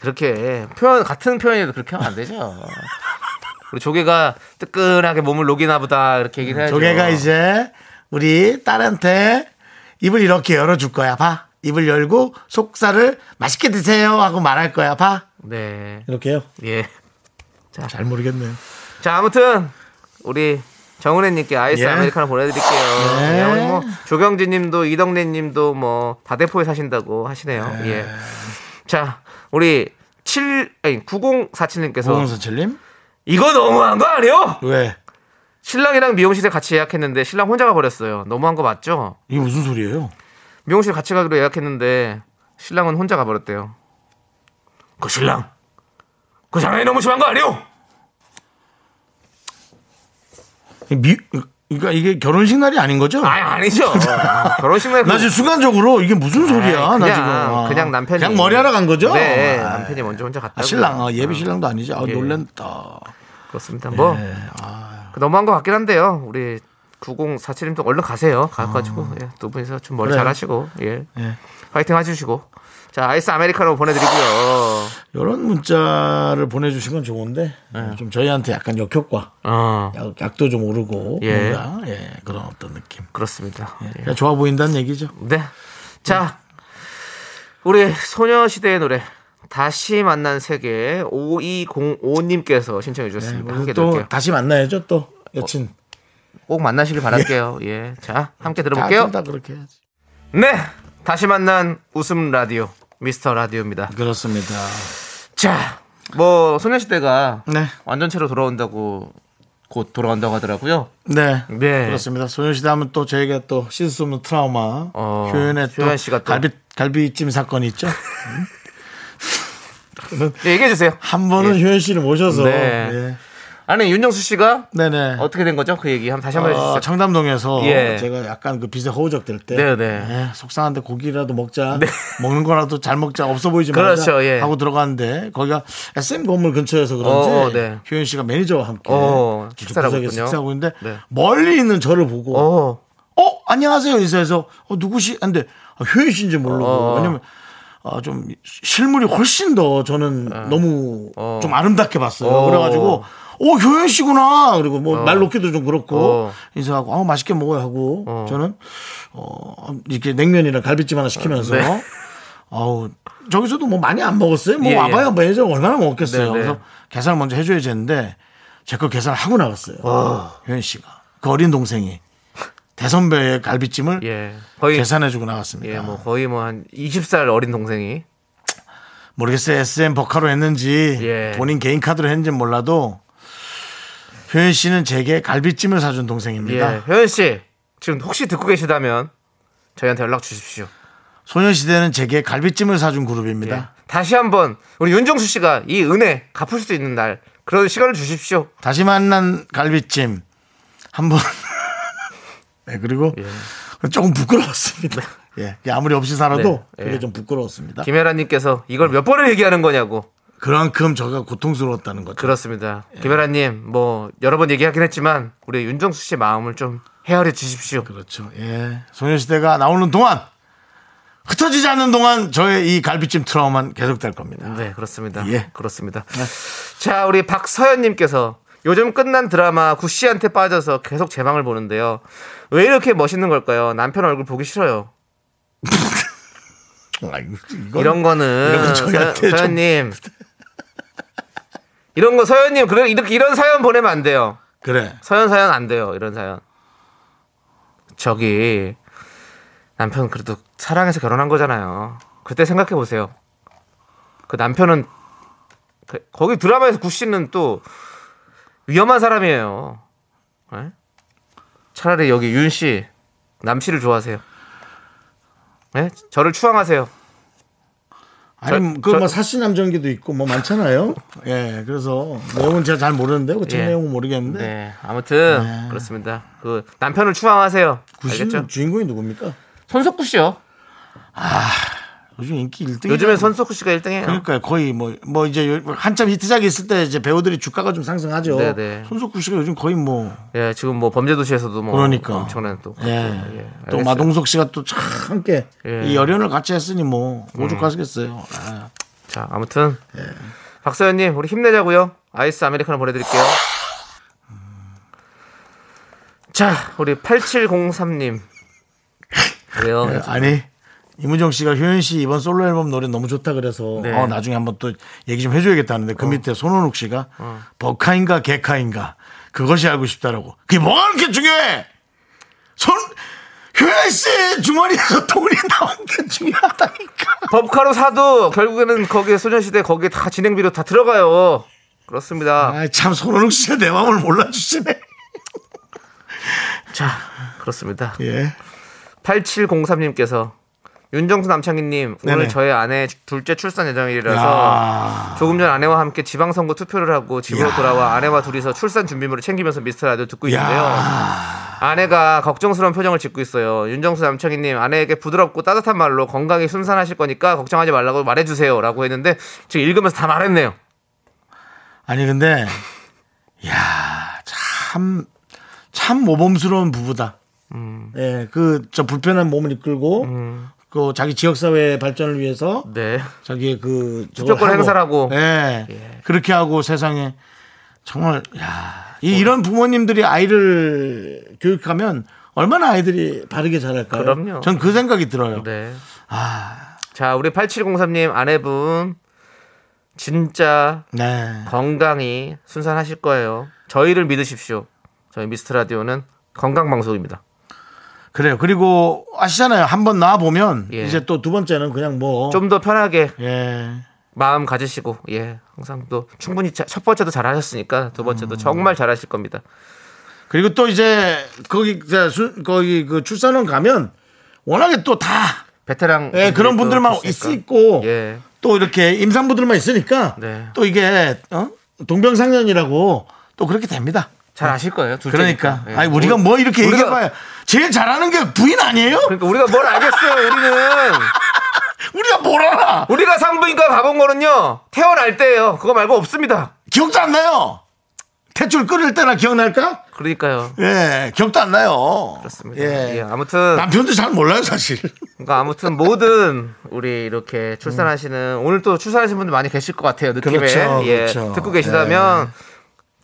그렇게 같은 표현이라도 그렇게 하면 안 되죠. 우리 조개가 뜨끈하게 몸을 녹이나 보다 이렇게 얘기를 해야죠. 조개가 이제 우리 딸한테 입을 이렇게 열어줄 거야. 봐. 입을 열고 속살을 맛있게 드세요 하고 말할 거야. 봐. 네. 이렇게요? 예. 자, 잘 모르겠네요. 자, 아무튼 우리 정은혜님께 아이스 예. 아메리카노 보내드릴게요. 예. 예. 뭐 조경진님도 이덕래님도 뭐 다대포에 사신다고 하시네요. 예. 예. 자. 우리 9047님께서 9047님? 이거 너무한 거 아니에요? 왜? 신랑이랑 미용실에 같이 예약했는데 신랑 혼자 가버렸어요. 너무한 거 맞죠? 이게 무슨 소리예요? 미용실 같이 가기로 예약했는데 신랑은 혼자 가버렸대요. 그 신랑 그 장난이 너무 심한 거 아니에요? 그러니까 이게 결혼식 날이 아닌 거죠? 아니죠. 결혼식 날. 나 지금 순간적으로 이게 무슨 소리야? 그냥, 나 지금. 그냥 남편이. 그냥 머리하러 간 거죠? 네. 남편이 먼저 혼자 갔다. 신랑, 예비 신랑도 아니지. 아, 예. 놀랬다. 그렇습니다. 예. 뭐. 너무한 것 같긴 한데요. 우리 9047님도 얼른 가세요. 가가지고. 예. 두 분이서 좀 머리 그래. 잘 하시고. 예. 예. 파이팅 해주시고. 자, 아이스 아메리카노 보내드리고요. 이런 문자를 보내주신 건 좋은데 네. 좀 저희한테 약간 역효과, 약도 좀 오르고 예. 뭔가 예, 그런 어떤 느낌. 그렇습니다. 예. 예. 좋아 보인다는 얘기죠. 네. 자, 우리 소녀시대의 노래 다시 만난 세계 5205님께서 신청해 주셨습니다. 네, 함께 또 들을게요. 다시 만나야죠, 또 여친. 꼭 만나시길 바랄게요. 예. 예. 자, 함께 들어볼게요. 다 그렇게 해야지. 네, 다시 만난 웃음 라디오. 미스터 라디오입니다. 그렇습니다. 자, 뭐 소녀시대가 네. 완전체로 돌아온다고 곧 돌아온다고 하더라고요. 네, 네. 그렇습니다. 소녀시대 하면 또 저희가 또 씻을 수 없는 트라우마 효연의 효연 씨가 또 갈비찜 사건이 있죠. 네, 얘기해 주세요. 한 번은 예. 효연 씨를 모셔서. 네. 예. 아니 윤정수 씨가 네네. 어떻게 된 거죠? 그 얘기 한번 다시 한번 해주시죠. 청담동에서 예. 제가 약간 그 빚에 허우적될 때 속상한데 고기라도 먹자 네. 먹는 거라도 잘 먹자 없어 보이지 그렇죠, 말자 예. 하고 들어갔는데 거기가 SM 건물 근처여서 그런지 네. 효연 씨가 매니저와 함께 식사하고 있는데 네. 멀리 있는 저를 보고 안녕하세요 인사해서 누구시? 근데 효연 씨인지 모르고 왜냐면 좀 실물이 훨씬 더 저는 너무 좀 아름답게 봤어요. 그래가지고 효연 씨구나. 그리고 뭐 말 놓기도 좀 그렇고 인사하고 맛있게 먹어야 하고 저는 이렇게 냉면이랑 갈비찜 하나 시키면서 네. 저기서도 뭐 많이 안 먹었어요. 뭐 예, 와봐야 매니저 얼마나 먹었겠어요. 네, 그래서 네. 계산을 먼저 해줘야지 했는데 제 거 계산을 하고 나갔어요. 효연 씨가 그 어린 동생이 대선배의 갈비찜을 예, 거의 계산해주고 나갔습니다. 예, 뭐 거의 뭐 한 20살 어린 동생이 모르겠어요. SM 버카로 했는지 예. 본인 개인 카드로 했는지는 몰라도 효연 씨는 제게 갈비찜을 사준 동생입니다. 예. 효연 씨 지금 혹시 듣고 계시다면 저희한테 연락 주십시오. 소녀시대는 제게 갈비찜을 사준 그룹입니다. 예. 다시 한번 우리 윤정수 씨가 이 은혜 갚을 수 있는 날 그런 시간을 주십시오. 다시 만난 갈비찜 한번 네, 그리고 예. 조금 부끄러웠습니다. 예, 아무리 없이 살아도 네. 그게 예. 좀 부끄러웠습니다. 김혜라님께서 이걸 몇 번을 얘기하는 거냐고. 그만큼 저가 고통스러웠다는 거죠. 그렇습니다. 예. 김혜라님 뭐 여러 번 얘기하긴 했지만 우리 윤정수 씨 마음을 좀 헤아려 주십시오. 그렇죠. 예, 소녀시대가 나오는 동안 흩어지지 않는 동안 저의 이 갈비찜 트라우마는 계속될 겁니다. 네, 그렇습니다. 예. 그렇습니다. 네. 자, 우리 박서연님께서 요즘 끝난 드라마 구씨한테 빠져서 계속 제 방을 보는데요. 왜 이렇게 멋있는 걸까요? 남편 얼굴 보기 싫어요. 이런 거는 서연님 이런 거 서연님 그래 이렇게 이런 사연 보내면 안 돼요. 그래 서연 사연 안 돼요. 이런 사연 저기 남편 그래도 사랑해서 결혼한 거잖아요. 그때 생각해 보세요. 그 남편은 거기 드라마에서 구씨는 또 위험한 사람이에요. 네? 차라리 여기 윤씨 남씨를 좋아하세요. 네? 저를 추앙하세요. 아니 그 뭐 사시남전기도 있고 뭐 많잖아요. 예, 그래서 내용은 제가 잘 모르는데 어떤 예. 내용은 모르겠는데. 네, 아무튼 네. 그렇습니다. 그 남편을 추앙하세요. 구씨는 주인공이 누굽니까? 손석구 씨요. 아 요즘 인기 1등. 요즘에 손석구 씨가 1등이에요. 그러니까 거의 뭐 이제 한참 히트작이 있을 때 이제 배우들이 주가가 좀 상승하죠. 네네. 손석구 씨가 요즘 거의 뭐. 예, 지금 뭐 범죄도시에서도 뭐. 그러니까. 엄청난 또. 예. 예, 또 마동석 씨가 또 참 함께 예. 이 열연을 같이 했으니 뭐 오죽하시겠어요. 아. 자, 아무튼 예. 박서연님 우리 힘내자고요. 아이스 아메리카노 보내드릴게요. 자, 우리 8703님. 왜요? 예, 아니. 이문정 씨가 효연 씨 이번 솔로 앨범 노래 너무 좋다 그래서 네. 나중에 한번 또 얘기 좀 해줘야겠다는데 그 밑에 손원욱 씨가 버카인가 개카인가 그것이 알고 싶다라고. 그게 뭐가 그렇게 중요해? 효연 씨 주머니에서 돈이 나온 게 중요하다니까. 법카로 사도 결국에는 거기에 소녀시대 거기에 다 진행비로 다 들어가요. 그렇습니다. 아, 참 손원욱 씨가 내 마음을 몰라주시네. 자 그렇습니다. 예. 8703님께서 윤정수 남창희님 오늘 네네. 저의 아내 둘째 출산 예정일이라서 야. 조금 전 아내와 함께 지방선거 투표를 하고 집으로 야. 돌아와 아내와 둘이서 출산 준비물을 챙기면서 미스터라디오 듣고 야. 있는데요. 아내가 걱정스러운 표정을 짓고 있어요. 윤정수 남창희님 아내에게 부드럽고 따뜻한 말로 건강히 순산하실 거니까 걱정하지 말라고 말해주세요 라고 했는데 지금 읽으면서 다 말했네요. 아니 근데 이야 참 모범스러운 부부다. 예, 그 저 불편한 몸을 이끌고 그 자기 지역 사회 발전을 위해서 네. 자기의 그 투표권 행사라고 네. 예. 그렇게 하고 세상에 정말 야 이런 부모님들이 아이를 교육하면 얼마나 아이들이 바르게 자랄까요? 그럼요. 전 그 생각이 들어요. 네. 아, 자 우리 8703님 아내분 진짜 네. 건강히 순산하실 거예요. 저희를 믿으십시오. 저희 미스터 라디오는 건강 방송입니다. 그래요. 그리고 아시잖아요. 한번 나와 보면 예. 이제 또 두 번째는 그냥 뭐 좀 더 편하게 예. 마음 가지시고 예 항상 또 충분히 첫 번째도 잘하셨으니까 두 번째도 정말 잘하실 겁니다. 그리고 또 이제 거기 그 출산원 가면 워낙에 또 다 베테랑 예, 그런 분들만 있고 예. 또 이렇게 임산부들만 있으니까 네. 또 이게 동병상련이라고 또 그렇게 됩니다. 잘 아실 거예요. 둘째니까. 그러니까. 예. 아니 우리가 뭐 이렇게 얘기해봐요. 제일 잘하는 게 부인 아니에요? 그러니까 우리가 뭘 알겠어요. 우리는 우리가 뭘 알아? 우리가 산부인과 가본 거는요 태어날 때예요. 그거 말고 없습니다. 기억도 안 나요. 태출 끓일 때나 기억날까? 그러니까요. 예, 기억도 안 나요. 그렇습니다. 예, 예 아무튼 남편도 잘 몰라요 사실. 그러니까 아무튼 모든 우리 이렇게 출산하시는 오늘 또 출산하신 분들 많이 계실 것 같아요. 느낌에 그렇죠, 예, 그렇죠. 듣고 계시다면. 예.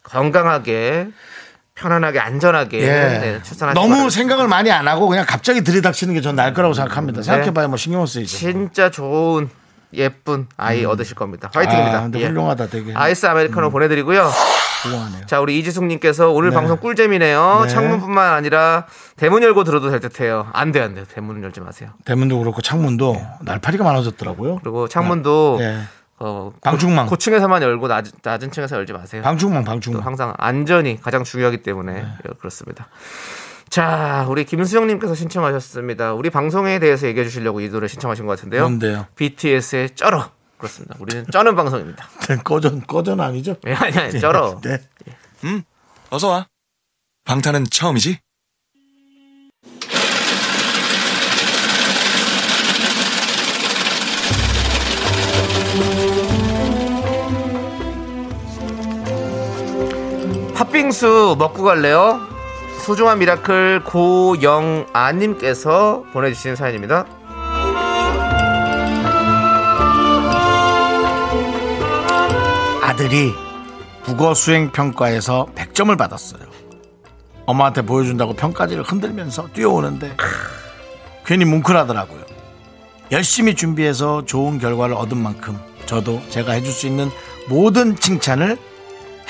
건강하게 편안하게 안전하게 예. 네, 너무 생각을 많이 안 하고 그냥 갑자기 들이닥치는 게 전 나을 거라고 생각합니다. 네. 생각해봐야 뭐 신경 쓰이죠. 진짜 좋은 예쁜 아이 얻으실 겁니다. 화이팅입니다. 아, 근데 예. 훌륭하다 되게. 아이스 아메리카노 보내드리고요. 훌륭하네요. 자 우리 이지숙님께서 오늘 네. 방송 꿀잼이네요. 네. 창문뿐만 아니라 대문 열고 들어도 될 듯해요. 안 돼요. 대문 열지 마세요. 대문도 그렇고 창문도 네. 날파리가 많아졌더라고요. 그리고 창문도 네. 방충망 고층에서만 열고 낮은 층에서 열지 마세요. 방충망. 항상 안전이 가장 중요하기 때문에 네. 그렇습니다. 자, 우리 김수영님께서 신청하셨습니다. 우리 방송에 대해서 얘기해 주시려고 이 노래 신청하신 것 같은데요. 뭔데요? BTS의 쩔어. 그렇습니다. 우리는 쩌는 방송입니다. 꺼전 아니죠? 네, 아니, 쩔어. 네. 어서 와. 방탄은 처음이지? 팥빙수 먹고 갈래요? 소중한 미라클 고영아님께서 보내주신 사연입니다. 아들이 국어 수행평가에서 100점을 받았어요. 엄마한테 보여준다고 평가지를 흔들면서 뛰어오는데 괜히 뭉클하더라고요. 열심히 준비해서 좋은 결과를 얻은 만큼 저도 제가 해줄 수 있는 모든 칭찬을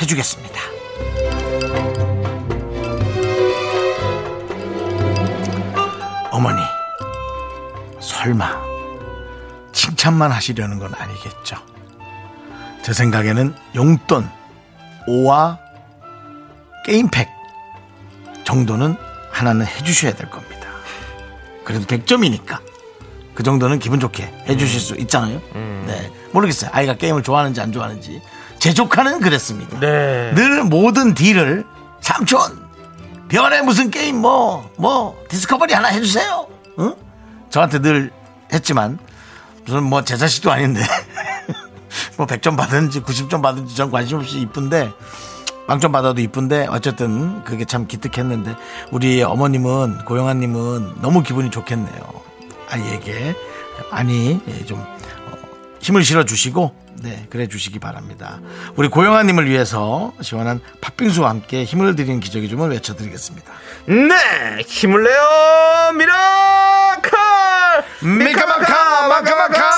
해주겠습니다. 어머니, 설마 칭찬만 하시려는 건 아니겠죠? 제 생각에는 용돈 5와 게임팩 정도는 하나는 해주셔야 될 겁니다. 그래도 100점이니까 그 정도는 기분 좋게 해주실 수 있잖아요. 네, 모르겠어요. 아이가 게임을 좋아하는지 안 좋아하는지. 제 조카는 그랬습니다. 네. 늘 모든 딜을 삼촌 별의 무슨 게임 디스커버리 하나 해주세요. 응? 저한테 늘 했지만 무슨 제 자식도 아닌데 100점 받은지 90점 받은지 전 관심 없이 이쁜데 0점 받아도 이쁜데 어쨌든 그게 참 기특했는데 우리 어머님은 고영아님은 너무 기분이 좋겠네요. 아이에게 많이 좀 힘을 실어주시고 네, 그래 주시기 바랍니다. 우리 고영아님을 위해서 시원한 팥빙수와 함께 힘을 드리는 기적의 주문 외쳐드리겠습니다. 네, 힘을 내요 미라클 미카마카 마카마카.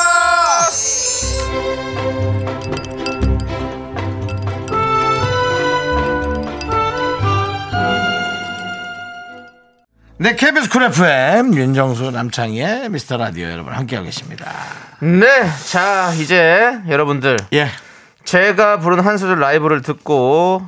네, KBS 쿨 FM 윤정수 남창희의 미스터라디오 여러분 함께하고 계십니다. 네, 자 이제 여러분들 예. 제가 부른 한 소절 라이브를 듣고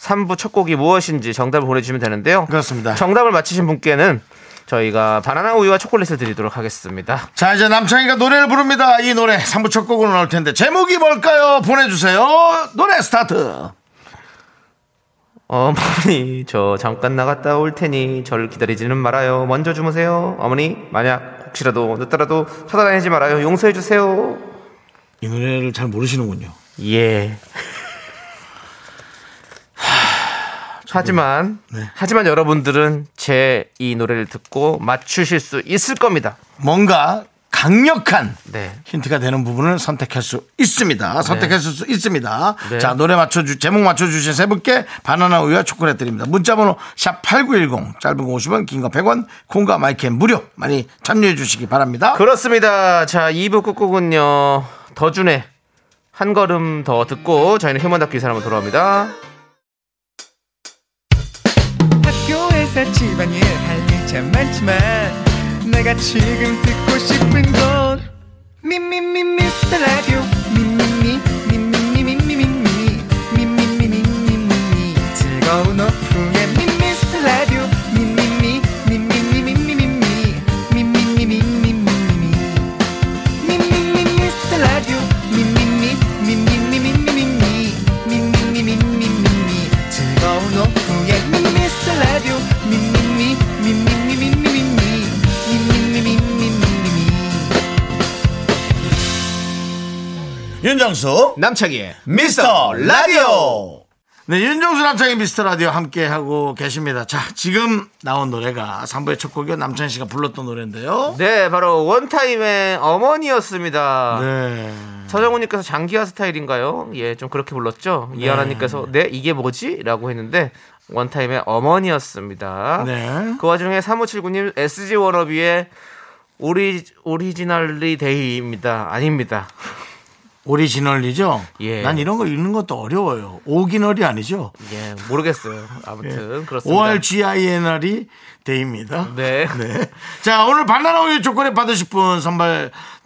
3부 첫 곡이 무엇인지 정답을 보내주시면 되는데요. 그렇습니다. 정답을 맞히신 분께는 저희가 바나나 우유와 초콜릿을 드리도록 하겠습니다. 자, 이제 남창희가 노래를 부릅니다. 이 노래 3부 첫 곡으로 나올 텐데 제목이 뭘까요? 보내주세요. 노래 스타트. 어머니, 저 잠깐 나갔다 올 테니 저를 기다리지는 말아요. 먼저 주무세요. 어머니, 만약 혹시라도 늦더라도 찾아다니지 말아요. 용서해 주세요. 이 노래를 잘 모르시는군요. 예. 하지만 네. 하지만 여러분들은 제 이 노래를 듣고 맞추실 수 있을 겁니다. 뭔가 강력한 네. 힌트가 되는 부분을 선택할 수 있습니다. 네. 자, 노래 제목 맞춰주신 세 분께 바나나 우유와 초콜릿 드립니다. 문자번호 샵8910 짧은 50원 긴 거 100원 콩과 마이캠 무료 많이 참여해 주시기 바랍니다. 그렇습니다. 자, 2부 끝곡은요. 더준의 한 걸음 더 듣고 저희는 휴먼 다큐 이 사람으로 돌아옵니다. 학교에서 집안일 할 일 참 많지만 내가 지금 듣고 싶은 건 미미미 미스터 라디오 미미미 미미미 미미미 미미미 미미미 즐거운 오픈의 미스터 라디오 미미미 미미미 미미미 미미미 미미미 미미미 미스터 라디오 미미미 미미미 미미미 미미미 미미미 즐거운 오픈의 미스터 라디오 미미미 미미미 미미미 윤정수 남창희의 미스터라디오. 네, 윤정수 남창희 미스터라디오 함께하고 계십니다. 자, 지금 나온 노래가 3부의 첫 곡이요. 남창희씨가 불렀던 노래인데요. 네, 바로 원타임의 어머니였습니다. 네. 서정훈님께서 장기화 스타일인가요? 예, 좀 그렇게 불렀죠. 네. 이하라님께서 네, 이게 뭐지? 라고 했는데 원타임의 어머니였습니다. 네. 그 와중에 3579님 SG워너비의 오리지널리 데이입니다. 아닙니다. 오리지널이죠? 예. 난 이런 거 읽는 것도 어려워요. 오기널이 아니죠? 예, 모르겠어요. 아무튼 예. 그렇습니다. ORGINR이 데이입니다. 네. 네. 자, 오늘 바나나 우유 초콜릿 받으실 분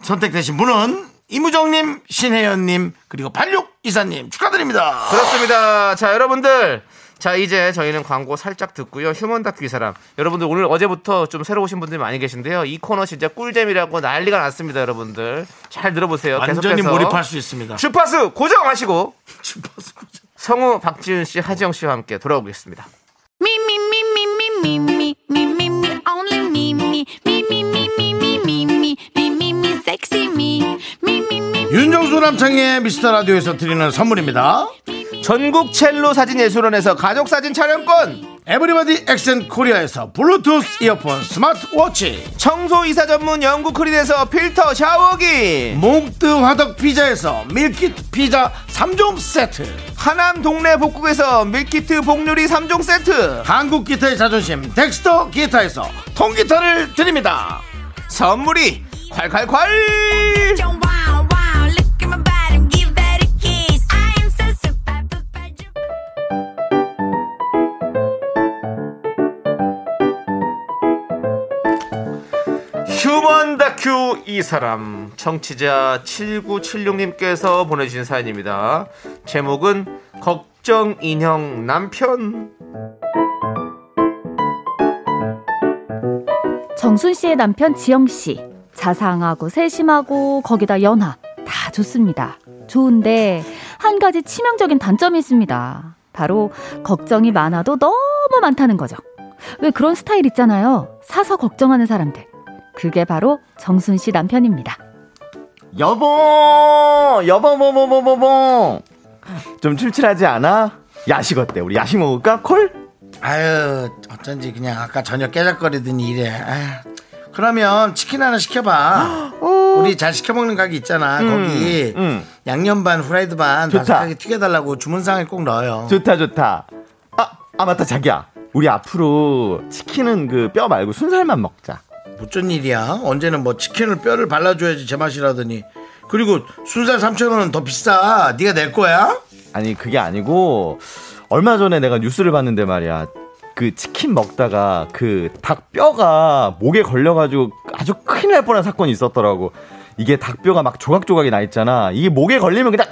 선택되신 분은 이무정님, 신혜연님, 그리고 8624님 축하드립니다. 그렇습니다. 자, 여러분들. 자, 이제 저희는 광고 살짝 듣고요. 휴먼 다큐 이 사람. 여러분들 오늘 어제부터 좀 새로 오신 분들이 많이 계신데요. 이 코너 진짜 꿀잼이라고 난리가 났습니다, 여러분들. 잘 들어보세요. 완전히 계속해서 몰입할 수 있습니다. 주파수 고정하시고. 주파수 고정. 성우 박지윤 씨, 하지영 씨와 함께 돌아오겠습니다. 윤정수 남창의 미스터라디오에서 드리는 선물입니다. 전국 첼로 사진예술원에서 가족사진 촬영권, 에브리바디 엑센코리아에서 블루투스 이어폰 스마트워치, 청소이사 전문 영국 크린에서 필터 샤워기, 몽드 화덕 피자에서 밀키트 피자 3종 세트, 하남 동네 복국에서 밀키트 복요리 3종 세트, 한국 기타의 자존심 덱스터 기타에서 통기타를 드립니다. 선물이 콸콸콸. 휴먼 다큐 이 사람. 청취자 7976님께서 보내주신 사연입니다. 제목은 걱정인형 남편. 정순씨의 남편 지영씨, 자상하고 세심하고 거기다 연하, 다 좋습니다. 좋은데 한 가지 치명적인 단점이 있습니다. 바로 걱정이 많아도 너무 많다는 거죠. 왜 그런 스타일 있잖아요, 사서 걱정하는 사람들. 그게 바로 정순 씨 남편입니다. 여보, 좀 출출하지 않아? 야식 어때? 우리 야식 먹을까? 콜? 아유, 어쩐지 그냥 아까 저녁 깨작거리더니 이래. 아유, 그러면 치킨 하나 시켜봐. 우리 잘 시켜먹는 가게 있잖아. 거기 양념 반, 후라이드 반 바삭하게 튀겨달라고 주문사항에 꼭 넣어요. 좋다. 아 맞다, 자기야. 우리 앞으로 치킨은 그 뼈 말고 순살만 먹자. 어쩐 일이야? 언제는 뭐 치킨을 뼈를 발라줘야지 제맛이라더니. 그리고 순살 3,000원은 더 비싸. 네가 낼 거야? 아니, 그게 아니고 얼마 전에 내가 뉴스를 봤는데 말이야, 그 치킨 먹다가 그 닭뼈가 목에 걸려가지고 아주 큰일 날 뻔한 사건이 있었더라고. 이게 닭뼈가 막 조각조각이 나 있잖아. 이게 목에 걸리면 그냥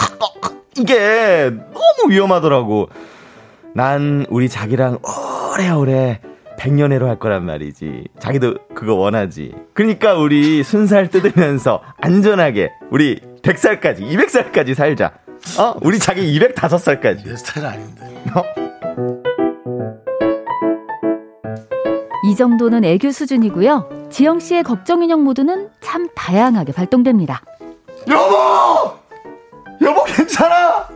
이게 너무 위험하더라고. 난 우리 자기랑 오래오래 100년애로 할 거란 말이지. 자기도 그거 원하지. 그러니까 우리 순살 뜯으면서 안전하게 우리 100살까지 200살까지 살자. 우리 자기 205살까지. 내 스타일 아닌데. 이 정도는 애교 수준이고요. 지영씨의 걱정인형 모드는 참 다양하게 발동됩니다. 여보 괜찮아?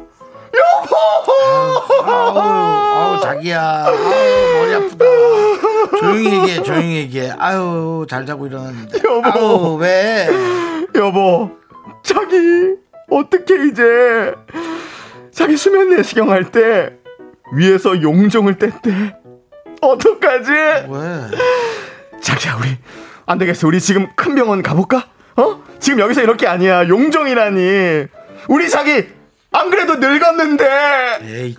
여보! 아우, 자기야. 아우, 머리 아프다. 조용히 얘기해. 아유, 잘 자고 일어났는데. 여보. 아우, 왜? 여보, 자기, 어떻게 이제, 자기 수면 내시경 할 때, 위에서 용종을 뗐대. 어떡하지? 왜? 자기야, 우리, 안 되겠어. 우리 지금 큰 병원 가볼까? 지금 여기서 이렇게 아니야. 용종이라니. 우리 자기, 안 그래도 늙었는데. 에이.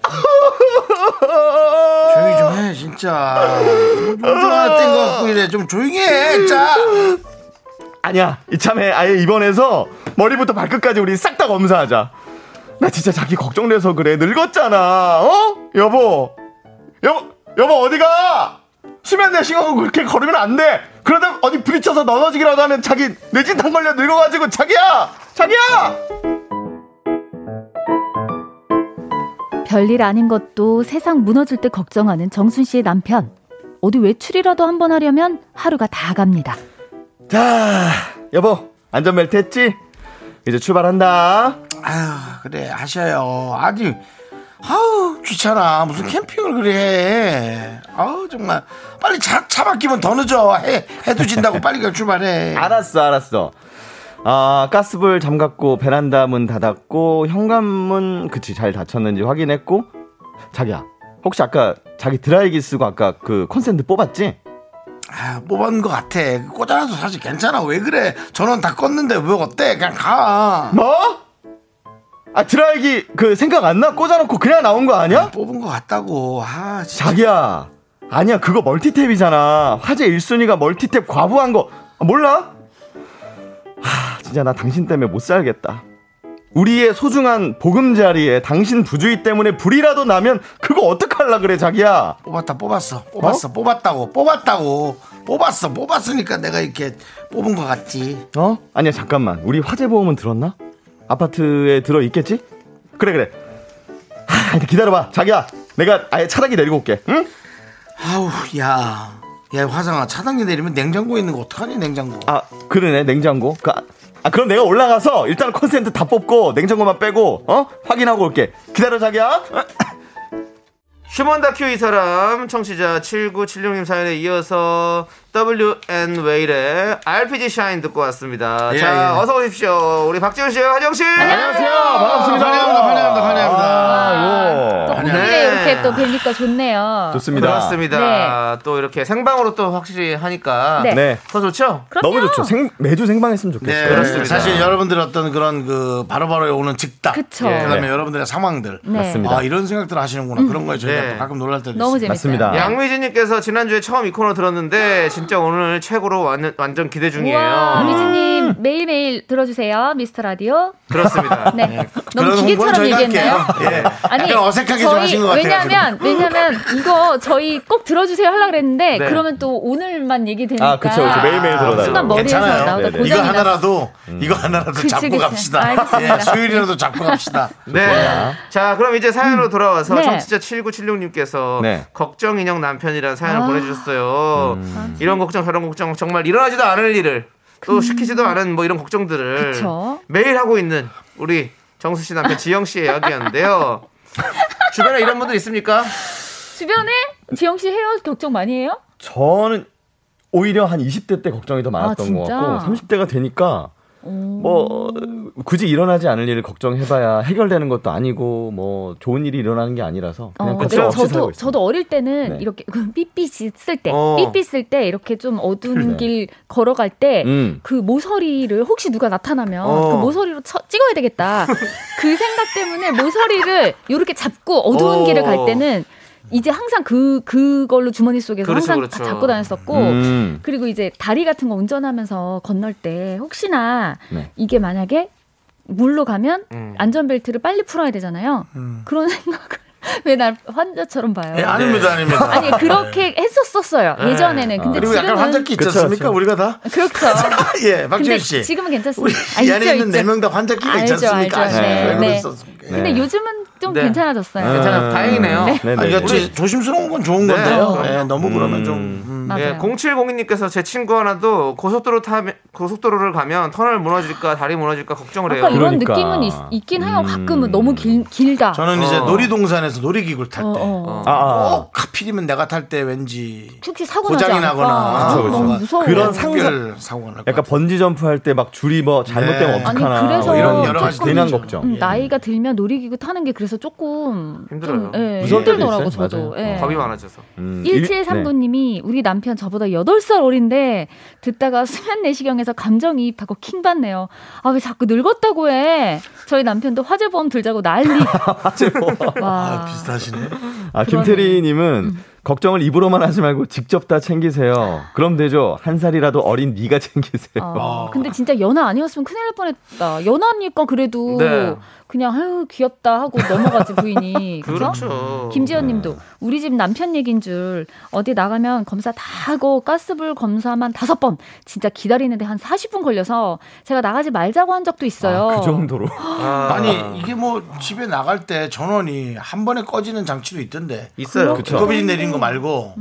조용히 좀 해, 진짜. 용종아 뗀 거 같고 이래. 좀 조용히 해, 자. 아니야, 이참에 아예 입원해서 머리부터 발끝까지 우리 싹 다 검사하자. 나 진짜 자기 걱정돼서 그래. 늙었잖아. 여보, 어디가? 수면 내시경하고 그렇게 걸으면 안 돼. 그러다 어디 부딪혀서 넘어지기라도 하면 자기 뇌진탕 걸려 늙어가지고. 자기야. 별일 아닌 것도 세상 무너질 때 걱정하는 정순 씨의 남편. 어디 외출이라도 한번 하려면 하루가 다 갑니다. 자, 여보, 안전벨트 했지? 이제 출발한다. 아유, 그래, 하셔요. 아니, 아우, 귀찮아. 무슨 캠핑을 그래 해. 아우, 정말. 빨리 차 바뀌면 더 늦어. 해도 진다고 빨리 출발해. 알았어. 아, 가스불 잠갔고, 베란다 문 닫았고, 현관문 그치 잘 닫혔는지 확인했고. 자기야, 혹시 아까 자기 드라이기 쓰고 아까 그 콘센트 뽑았지? 아, 뽑은 거 같아. 꽂아놔도 사실 괜찮아. 왜 그래? 전원 다 껐는데 왜 어때? 그냥 가. 뭐? 아, 드라이기 그 생각 안 나? 꽂아놓고 그냥 나온 거 아니야? 뽑은 거 같다고. 아, 진짜. 자기야, 아니야, 그거 멀티탭이잖아. 화제 1순위가 멀티탭 과부한 거 몰라? 진짜 나 당신 때문에 못 살겠다. 우리의 소중한 보금자리에 당신 부주의 때문에 불이라도 나면 그거 어떡할라 그래 자기야. 뽑았으니까 내가 이렇게 뽑은 것 같지. 어? 아니야 잠깐만, 우리 화재보험은 들었나? 아파트에 들어있겠지? 그래 하, 기다려봐 자기야, 내가 아예 차단기 내리고 올게. 응? 아우 야 화상아, 차단기 내리면 냉장고에 있는 거 어떡하니? 냉장고. 아 그러네 냉장고. 그럼 내가 올라가서 일단 콘센트 다 뽑고 냉장고만 빼고 확인하고 올게. 기다려 자기야. 휴먼 다큐 이 사람, 청취자 7976님 사연에 이어서 W.N. 웨일의 RPG 샤인 듣고 왔습니다. 예, 자, 예. 어서 오십시오. 우리 박지훈 씨, 한영 씨. 안녕하세요. 반갑습니다. 환영합니다. 오늘 이렇게 또 뵈니까 좋네요. 좋습니다. 그렇습니다. 네. 또 이렇게 생방으로 또 확실히 하니까 네. 더 좋죠? 그럼요. 너무 좋죠. 매주 생방했으면 좋겠어요. 네, 그렇습니다. 사실 여러분들 어떤 그런 그 바로바로 오는 즉답, 그다음에 네. 여러분들의 상황들, 맞습니다. 아, 이런 생각들 하시는구나. 그런 거에 저희가 네. 가끔 놀랄 때도 너무 재밌습니다. 양미진님께서 지난주에 처음 이 코너 들었는데 진짜 오늘 최고로 완전 기대 중이에요. 미진님 매일매일 들어주세요. 미스터라디오. 그렇습니다. 네. 네. 너무 기계처럼 얘기했네요. 예. 아니, 약간 어색하게 좀 하신 것 같아요. 왜냐면 이거 저희 꼭 들어주세요 하려고 그랬는데 네. 그러면 또 오늘만 얘기 되니까. 아, 그렇죠. 매일매일 들어가요. 순간 머리에서 나오다 고장이 났어. 이거 하나라도 잡고 갑시다. 알겠습니다. 예, 수요일이라도 잡고 갑시다. 네. 자, 그럼 이제 사연으로 돌아와서 청취자 7976님께서 걱정 인형 남편이라는 사연을 보내주셨어요. 이런 걱정 저런 걱정 정말 일어나지도 않을 일을 또 시키지도 않은 뭐 이런 걱정들을 그쵸? 매일 하고 있는 우리 정수 씨 남편 지영 씨의 이야기였는데요. 주변에 이런 분들 있습니까? 주변에 지영 씨 헤어 걱정 많이 해요? 저는 오히려 한 20대 때 걱정이 더 많았던 것 같고 30대가 되니까 뭐 굳이 일어나지 않을 일을 걱정해봐야 해결되는 것도 아니고 뭐 좋은 일이 일어나는 게 아니라서 그냥 걱정 없이 살고 있어요. 저도 어릴 때는 네. 이렇게 삐삐 쓸 때 이렇게 좀 어두운 네. 길 걸어갈 때 그 모서리를 혹시 누가 나타나면 그 모서리로 찍어야 되겠다 그 생각 때문에 모서리를 이렇게 잡고 어두운 길을 갈 때는 이제 항상 그걸로 주머니 속에서 그렇죠, 항상 그렇죠. 잡고 다녔었고 그리고 이제 다리 같은 거 운전하면서 건널 때 혹시나 이게 만약에 물로 가면 안전벨트를 빨리 풀어야 되잖아요. 그런 생각을 왜 날 환자처럼 봐요? 예, 아닙니다. 아니 그렇게 했었어요 예전에는. 근데 그리고 지금은 약간 환자끼 있지 않습니까? 우리가 다 그렇죠. 예, 박지윤 씨. 지금은 괜찮습니다. 이 안에 있는 4명 다 환자끼가 있지 않습니까? 알죠. 네. 근데 요즘은 좀 괜찮아졌어요. 다행이네요. 네. 아, 우리 조심스러운 건 좋은 건데요. 네, 너무 그러면 좀. 네, 0702님께서 제 친구 하나도 고속도로를 가면 터널 무너질까 다리 무너질까 걱정을 해요. 이런 느낌은 있긴 해요. 가끔은 너무 길다. 저는 이제 놀이동산에서 놀이기구를 탈 때 하필이면 내가 탈 때 왠지 고장이 나거나 너무 무서워. 그런 상황을 약간 번지 점프 할 때 막 줄이 뭐 잘못되면 어떡하나. 아니 그래서 이런 여러 가지 대난 걱정. 나이가 들면 놀이기구 타는 게 그래서 조금 힘들어요. 힘들더라고 저도. 겁이 많아져서. 1739님이 우리 남편 저보다 8살 어린데 듣다가 수면 내시경에서 감정이입하고 킹받네요. 아, 왜 자꾸 늙었다고 해. 저희 남편도 화재보험 들자고 난리. 화재보험. 와. 아, 비슷하시네. 아, 김태리님은 걱정을 입으로만 하지 말고 직접 다 챙기세요. 그럼 되죠. 1살이라도 어린 네가 챙기세요. 근데 진짜 연하 아니었으면 큰일 날 뻔했다. 연하니까 그래도 그냥 아유 귀엽다 하고 넘어가지 부인이. 그렇죠. 김지연님도 우리 집 남편 얘기인 줄 어디 나가면 검사 다 하고 가스불 검사만 5번 진짜 기다리는데 한 40분 걸려서 제가 나가지 말자고 한 적도 있어요. 아, 그 정도로. 아니 이게 뭐 집에 나갈 때 전원이 한 번에 꺼지는 장치도 있던데. 있어요. 거미집 내린 거 말고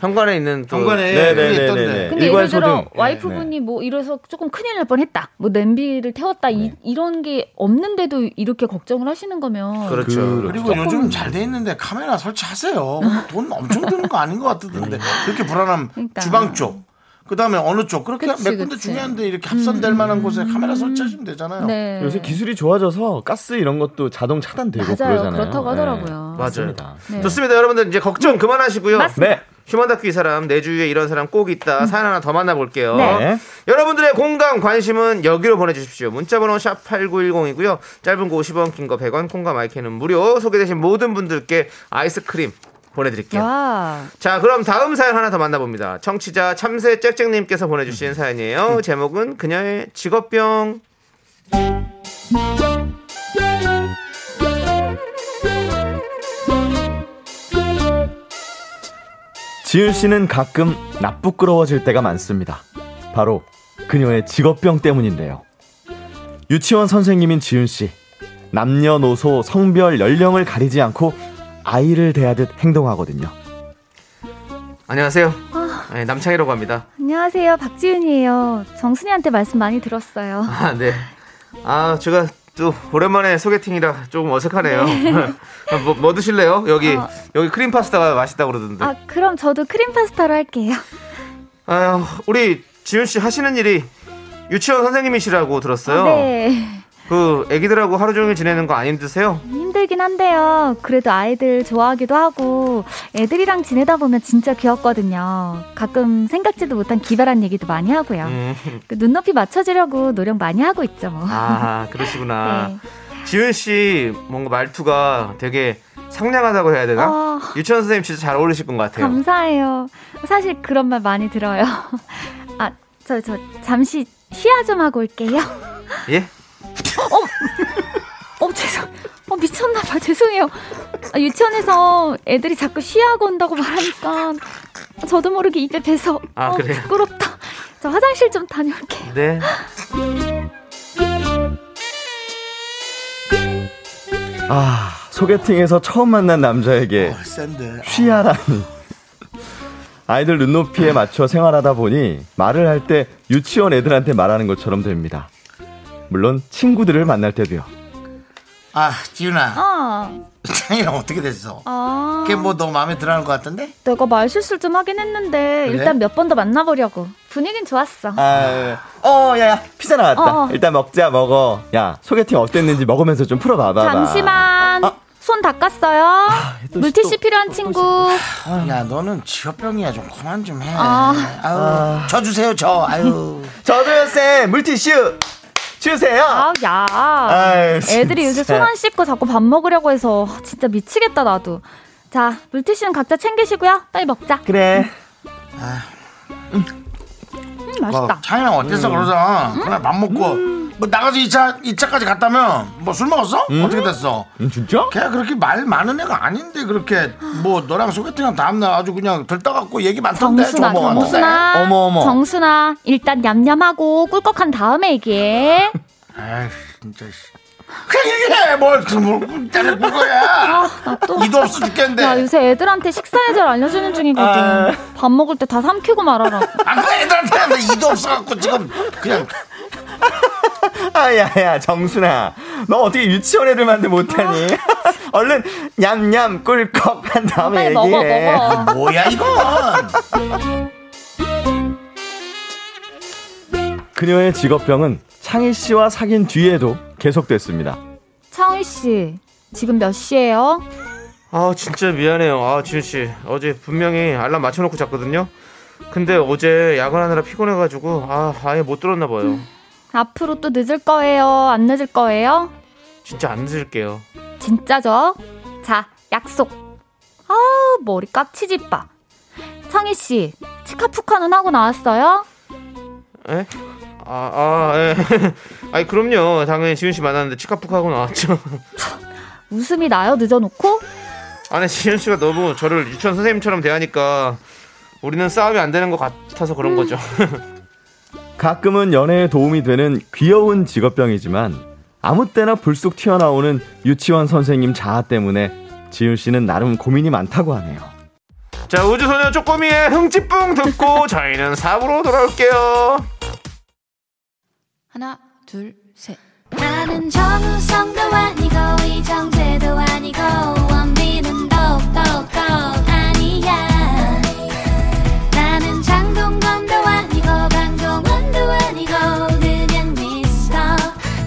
현관에 있는 현관에 있던데. 근데 예를 들어 와이프분이 뭐 이래서 조금 큰일 날 뻔했다. 뭐 냄비를 태웠다 이런 게 없는데도. 이렇게 걱정을 하시는 거면 그렇죠. 그리고 요즘 잘 돼 있는데 카메라 설치하세요. 돈 엄청 드는 거 아닌 것 같은데 그렇게 불안함. 그러니까. 주방 쪽 그다음에 어느 쪽 그렇게 몇 군데 중요한데 이렇게 합선될 만한 곳에 카메라 설치하시면 되잖아요. 네. 요새 기술이 좋아져서 가스 이런 것도 자동 차단되고 그러잖아요. 그렇다고 하더라고요. 맞아요. 좋습니다. 여러분들 이제 걱정 그만하시고요. 맞습니다. 네. 휴먼다큐 이 사람, 내 주위에 이런 사람 꼭 있다. 사연 하나 더 만나볼게요. 네. 여러분들의 공감, 관심은 여기로 보내주십시오. 문자번호 샵8910이고요. 짧은 거 50원, 긴 거 100원, 콩과 마이크는 무료. 소개되신 모든 분들께 아이스크림 보내드릴게요. 와. 자, 그럼 다음 사연 하나 더 만나봅니다. 청취자 참새 짹짹님께서 보내주신 사연이에요. 제목은 그녀의 직업병. 지윤 씨는 가끔 낯부끄러워질 때가 많습니다. 바로 그녀의 직업병 때문인데요. 유치원 선생님인 지윤 씨, 남녀노소 성별 연령을 가리지 않고 아이를 대하듯 행동하거든요. 안녕하세요. 네, 남창희라고 합니다. 안녕하세요, 박지윤이에요. 정순이한테 말씀 많이 들었어요. 아, 네. 아, 제가 또 오랜만에 소개팅이라 조금 어색하네요. 네. 뭐 드실래요? 여기 크림 파스타가 맛있다고 그러던데. 아, 그럼 저도 크림 파스타로 할게요. 아, 우리 지윤 씨 하시는 일이 유치원 선생님이시라고 들었어요. 네. 그 애기들하고 하루 종일 지내는 거 안 힘드세요? 힘들긴 한데요. 그래도 아이들 좋아하기도 하고 애들이랑 지내다 보면 진짜 귀엽거든요. 가끔 생각지도 못한 기발한 얘기도 많이 하고요. 그 눈높이 맞춰주려고 노력 많이 하고 있죠. 뭐. 아, 그러시구나. 네. 지윤 씨 뭔가 말투가 되게 상냥하다고 해야 되나? 유치원 선생님 진짜 잘 어울리실 것 같아요. 감사해요. 사실 그런 말 많이 들어요. 아, 저 잠시 시야 좀 하고 올게요. 예? 미쳤나봐. 죄송해요. 아, 유치원에서 애들이 자꾸 쉬하고 온다고 말하니까 저도 모르게 입에 뵈서 그래요? 부끄럽다. 저 화장실 좀 다녀올게요. 네. 아, 소개팅에서 처음 만난 남자에게 쉬하라니. 아이들 눈높이에 맞춰 생활하다 보니 말을 할 때 유치원 애들한테 말하는 것처럼 됩니다. 물론 친구들을 만날 때도요. 아, 지윤아. 창이랑 어떻게 됐어? 걔 뭐 너무 마음에 들어하는 것 같던데? 내가 말실수를 좀 하긴 했는데 그래? 일단 몇 번 더 만나보려고. 분위기는 좋았어. 야야, 피자 나왔다. 일단 먹자, 먹어. 야, 소개팅 어땠는지 먹으면서 좀 풀어봐봐. 잠시만. 손 닦았어요. 물티슈 필요한 친구. 야, 너는 직업병이야. 좀 그만 좀 해. 아유, 저 주세요, 저. 아유. 저도요, 쌤. 물티슈. 주세요. 아유, 애들이 요새 손 안 씻고 자꾸 밥 먹으려고 해서 진짜 미치겠다 나도. 자, 물티슈는 각자 챙기시고요. 빨리 먹자. 그래. 맛있다. 창이랑 어땠어? 그러자. 그냥 밥 먹고 뭐 나가서 2차까지 갔다며. 뭐 술 먹었어? 어떻게 됐어? 진짜? 걔가 그렇게 말 많은 애가 아닌데 그렇게 뭐 너랑 소개팅한 다음날 아주 그냥 들떠갖고 얘기 많던데. 정순아, 어머어머. 정순아, 일단 냠냠하고 꿀꺽한 다음에 얘기해. 아, 진짜. 그냥 얘기해. 뭘 잘못 볼 거야. 이도 없어 죽겠는데. 야, 요새 애들한테 식사 예절 알려주는 중이거든. 밥 먹을 때 다 삼키고 말아라. 아까 애들한테 이도 없어갖고 지금 그냥. 아야야, 정순아, 너 어떻게 유치원 애들만도 못하니? 얼른 냠냠 꿀꺽 한 다음에 얘기해. 먹어. 뭐야 이건. 그녀의 직업병은 창희 씨와 사귄 뒤에도 계속됐습니다. 창희 씨, 지금 몇 시예요? 아, 진짜 미안해요. 아, 지윤 씨, 어제 분명히 알람 맞춰놓고 잤거든요. 근데 어제 야근하느라 피곤해가지고 아예 못 들었나 봐요. 앞으로 또 늦을 거예요? 안 늦을 거예요? 진짜 안 늦을게요. 진짜죠? 자, 약속. 아, 머리 깍치지 빠. 창희 씨, 치카푸카는 하고 나왔어요? 에? 예. 아니, 그럼요. 당연히 지윤 씨 만났는데 치카푸카 하고 나왔죠. 웃음이 나요, 늦어놓고? 아니, 지윤 씨가 너무 저를 유치원 선생님처럼 대하니까 우리는 싸움이 안 되는 것 같아서 그런 거죠. 가끔은 연애에 도움이 되는 귀여운 직업병이지만 아무 때나 불쑥 튀어나오는 유치원 선생님 자아 때문에 지윤 씨는 나름 고민이 많다고 하네요. 자, 우주소녀 쪼꼬미의 흥찌뿡 듣고 저희는 4부로 돌아올게요. 하나, 둘, 셋. 나는 정우성도 아니고 이정재도 아니고 원빈은 더욱더 아니야. 나는 장동건도 아니고 강동원도 아니고 그냥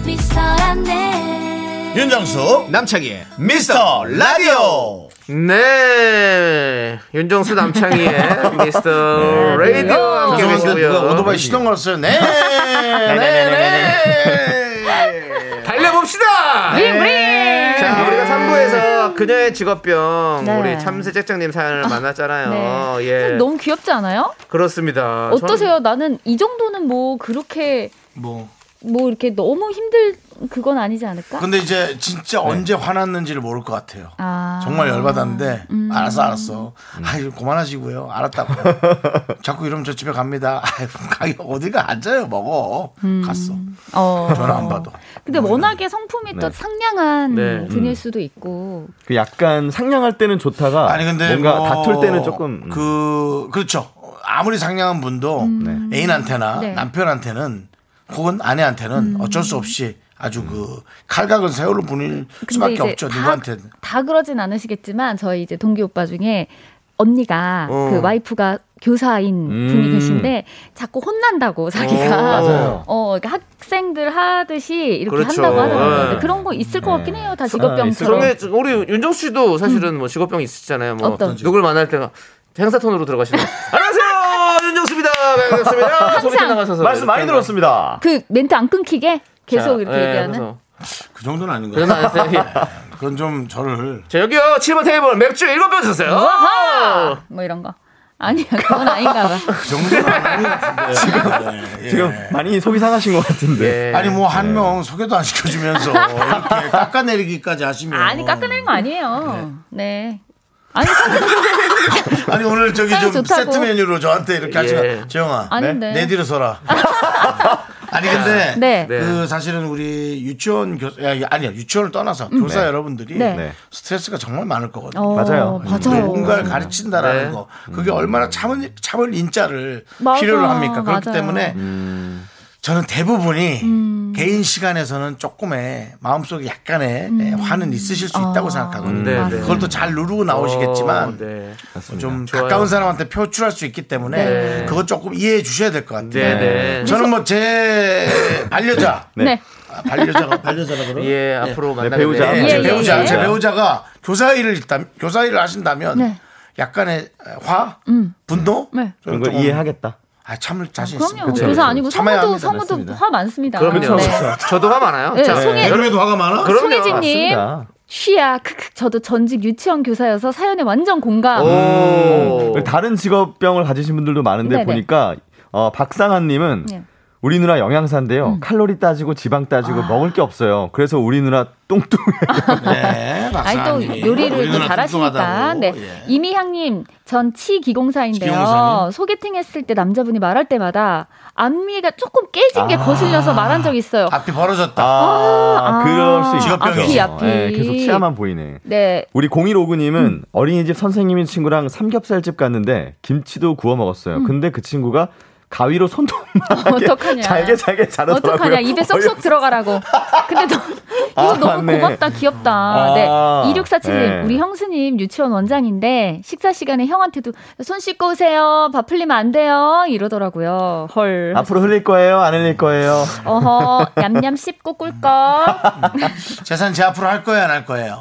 미스터란데. 윤정수 남창희의 미스터라디오. 네, 윤정수 남창희의 미스터 라디오 함께 계시고요. 오토바이 시동 걸었어요. 네. 달려봅시다. 자, 우리가 3부에서 그녀의 직업병. 네. 우리 참새잭장님 사연을 만났잖아요. 네. 예. 너무 귀엽지 않아요? 그렇습니다. 어떠세요? 저는... 나는 이 정도는 뭐 그렇게 뭐 이렇게 너무 힘들 그건 아니지 않을까? 근데 이제 진짜 언제 화났는지를 모를 것 같아요. 아... 정말 열받았는데 알았어. 아유 그만하시고요. 알았다고. 자꾸 이러면 저 집에 갑니다. 아유 어디가 앉아요. 먹어. 갔어. 전화 안 받아. 근데 워낙에 성품이 또 상냥한 분일 수도 있고. 그 약간 상냥할 때는 좋다가 아니 근데 뭔가 다툴 때는 조금 그렇죠. 아무리 상냥한 분도 애인한테나 남편한테는 혹은 아내한테는 어쩔 수 없이 아주 그 칼각은 세월로 분일 수밖에 없죠. 누구한테 다 그러진 않으시겠지만 저희 이제 동기 오빠 중에 언니가 그 와이프가 교사인 분이 계신데 자꾸 혼난다고 자기가 그러니까 학생들 하듯이 이렇게 한다고 하더라고요. 네. 그런 거 있을 것 같긴 해요. 다 직업병처럼. 우리 윤정수 씨도 사실은 뭐 직업병 있으시잖아요. 뭐 누굴 만날 때가 행사 톤으로 들어가시는 안녕하세요. 윤정수입니다. 반갑습니다. 소리 나가셔서 말씀 많이 들었습니다. 그 멘트 안 끊기게 계속 이렇게 얘기하는. 그래서. 그 정도는 아닌 거예요. 그건 좀 저를. 자 여기요 7번 테이블 맥주 7병 주세요. 뭐 이런 거. 아니야 그건 아닌가 봐. 그 정도는 아닌데 지금 많이 속이 상하신 것 같은데. 예. 아니 뭐 한 명 소개도 안 시켜주면서 이렇게 깎아내리기까지 하시면. 아니 깎아내린 거 아니에요. 네. 아니 아니 오늘 저기 좀 좋다고. 세트 메뉴로 저한테 이렇게 하시면 재영아 내 뒤로 서라. 아니 근데 그 사실은 우리 유치원 교사 아니야 유치원을 떠나서 교사 여러분들이 스트레스가 정말 많을 거거든요. 맞아요. 누군가를 가르친다라는 거 그게 얼마나 참을 인자를 필요로 합니까? 그렇기 때문에 저는 대부분이 개인 시간에서는 조금의 마음속에 약간의 화는 있으실 수 있다고 생각하거든요. 그걸 또 잘 누르고 나오시겠지만 좀 좋아요. 가까운 사람한테 표출할 수 있기 때문에 그거 조금 이해해 주셔야 될 것 같아요. 저는 뭐 제 반려자 반려자라고 그러면 앞으로 만나게 배우자 제 배우자가 교사 일을 하신다면 약간의 화, 분노 그런 걸 이해하겠다. 참을 자신 있습니다. 그럼요. 그래서 아니고 성우도 화 많습니다. 그럼요. 저도 화 많아요. 여름에도 화가 많아? 송혜진님. 쉬야. 저도 전직 유치원 교사여서 사연에 완전 공감. 다른 직업병을 가지신 분들도 많은데 보니까 박상한님은 우리 누나 영양사인데요. 칼로리 따지고 지방 따지고 먹을 게 없어요. 그래서 우리 누나 뚱뚱해요. 아니 또 요리를 또 잘하시니까. 이미향님 전 치기공사인데요. 소개팅했을 때 남자분이 말할 때마다 앞니가 조금 깨진 게 거슬려서 말한 적이 있어요. 앞이 벌어졌다. 그럴 수 있어요. 앞이. 계속 치아만 보이네. 우리 0159님은 어린이집 선생님인 친구랑 삼겹살집 갔는데 김치도 구워 먹었어요. 근데 그 친구가 가위로 손톱만 잘게 자르더라고요. 어떡하냐 입에 쏙쏙 들어가라고. 근데 이거 너무 고맙다 귀엽다. 2647님 우리 형수님 유치원 원장인데 식사 시간에 형한테도 손 씻고 오세요. 밥 흘리면 안 돼요. 이러더라고요. 헐. 앞으로 흘릴 거예요? 안 흘릴 거예요? 어허 냠냠 씹고 꿀꺽. 재산 제 앞으로 할 거예요? 안 할 거예요?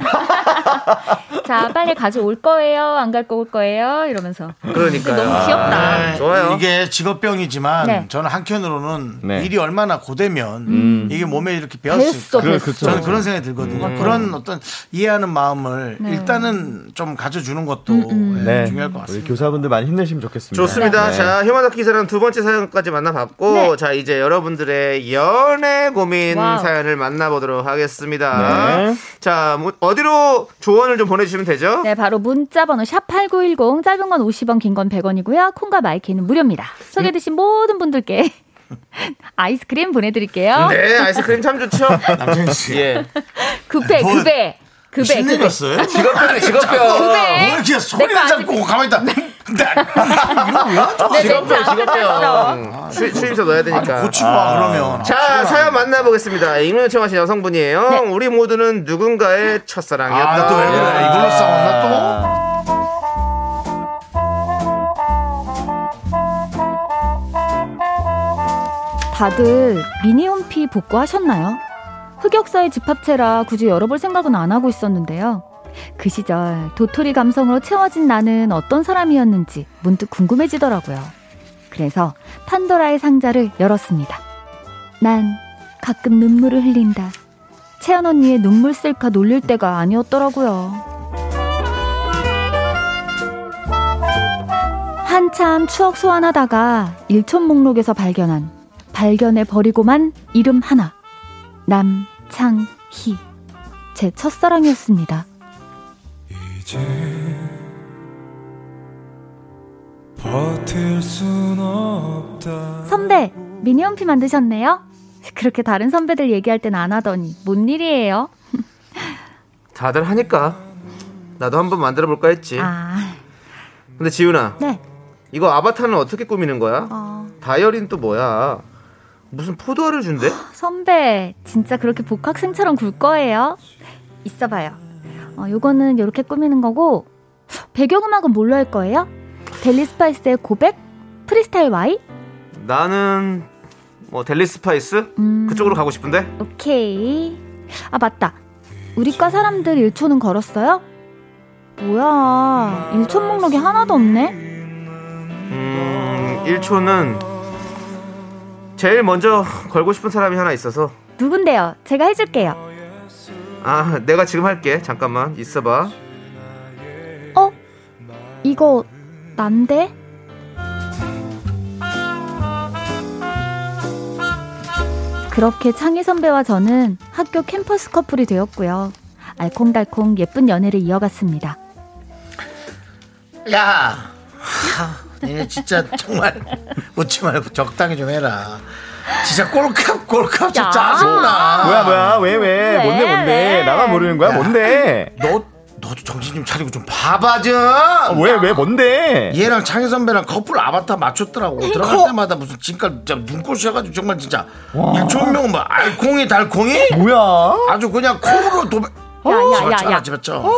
자 빨리 가져올 거예요? 안 갖고 올 거예요? 이러면서. 그러니까요. 너무 귀엽다. 좋아요. 이게 직업병 이지만 저는 한켠으로는 일이 얼마나 고되면 이게 몸에 이렇게 배었을까 저는 그런 생각이 들거든요. 그런 어떤 이해하는 마음을 일단은 좀 가져주는 것도 중요할 것 같습니다. 우리 교사분들 많이 힘내시면 좋겠습니다. 좋습니다. 자 휴먼다큐 사연 두 번째 사연까지 만나봤고 자 이제 여러분들의 연애 고민 사연을 만나보도록 하겠습니다. 자 어디로 조언을 좀 보내주시면 되죠? 네 바로 문자번호 샵8910 짧은 건 50원 긴 건 100원이고요. 콩과 마이키는 무료입니다. 소개 드신 모든 분들께 아이스크림 보내드릴게요. 네, 아이스크림 참 좋죠. 남준 씨, 급해. 신내렸어요? 직업병. 왜 이렇게 소리를 잡고 가만히 있다. 직업병. 추임새 넣어야 되니까. 고치고 그러면. 자, 사연 만나보겠습니다. 익명 요청하신 여성분이에요. 네. 우리 모두는 누군가의 첫사랑이었다. 또 왜 그래? 이걸로 싸웠나 또? 다들 미니홈피 복구하셨나요? 흑역사의 집합체라 굳이 열어볼 생각은 안 하고 있었는데요. 그 시절 도토리 감성으로 채워진 나는 어떤 사람이었는지 문득 궁금해지더라고요. 그래서 판도라의 상자를 열었습니다. 난 가끔 눈물을 흘린다. 채연 언니의 눈물 셀카 놀릴 때가 아니었더라고요. 한참 추억 소환하다가 일촌 목록에서 발견해버리고만 이름 하나, 남창희. 제 첫사랑이었습니다. 이제 버틸 순 없다. 선배, 미니홈피 만드셨네요? 그렇게 다른 선배들 얘기할 땐 안 하더니 뭔 일이에요? 다들 하니까 나도 한번 만들어볼까 했지. 근데 지훈아, 네. 이거 아바타는 어떻게 꾸미는 거야? 다이어리는 또 뭐야? 무슨 포도알을 준대? 선배, 진짜 그렇게 복학생처럼 굴 거예요? 있어봐요. 요거는 요렇게 꾸미는 거고, 배경음악은 뭘로 할 거예요? 델리스파이스의 고백? 프리스타일 Y? 나는 델리스파이스? 그쪽으로 가고 싶은데? 오케이. 아 맞다, 우리과 사람들 1초는 걸었어요? 뭐야, 1초 목록이 하나도 없네? 1초는 제일 먼저 걸고 싶은 사람이 하나 있어서. 누군데요? 제가 해줄게요. 아, 내가 지금 할게. 잠깐만 있어봐. 어? 이거 난데? 그렇게 창희 선배와 저는 학교 캠퍼스 커플이 되었고요. 알콩달콩 예쁜 연애를 이어갔습니다. 야! 네, 진짜 정말 웃지 말고 적당히 좀 해라. 진짜 꼴값 진짜 짜증나. 뭐야 왜? 뭔데? 나만 모르는 거야? 야, 뭔데? 너도 정신 좀 차리고 좀 봐봐 좀. 왜 뭔데? 얘랑 창희 선배랑 커플 아바타 맞췄더라고. 들어갈 때마다 무슨 진짜 눈꼴시 해가지고 정말 진짜 일촌명은 뭐 알콩이 달콩이? 뭐야? 아주 그냥 콩으로 도배. 야야야야,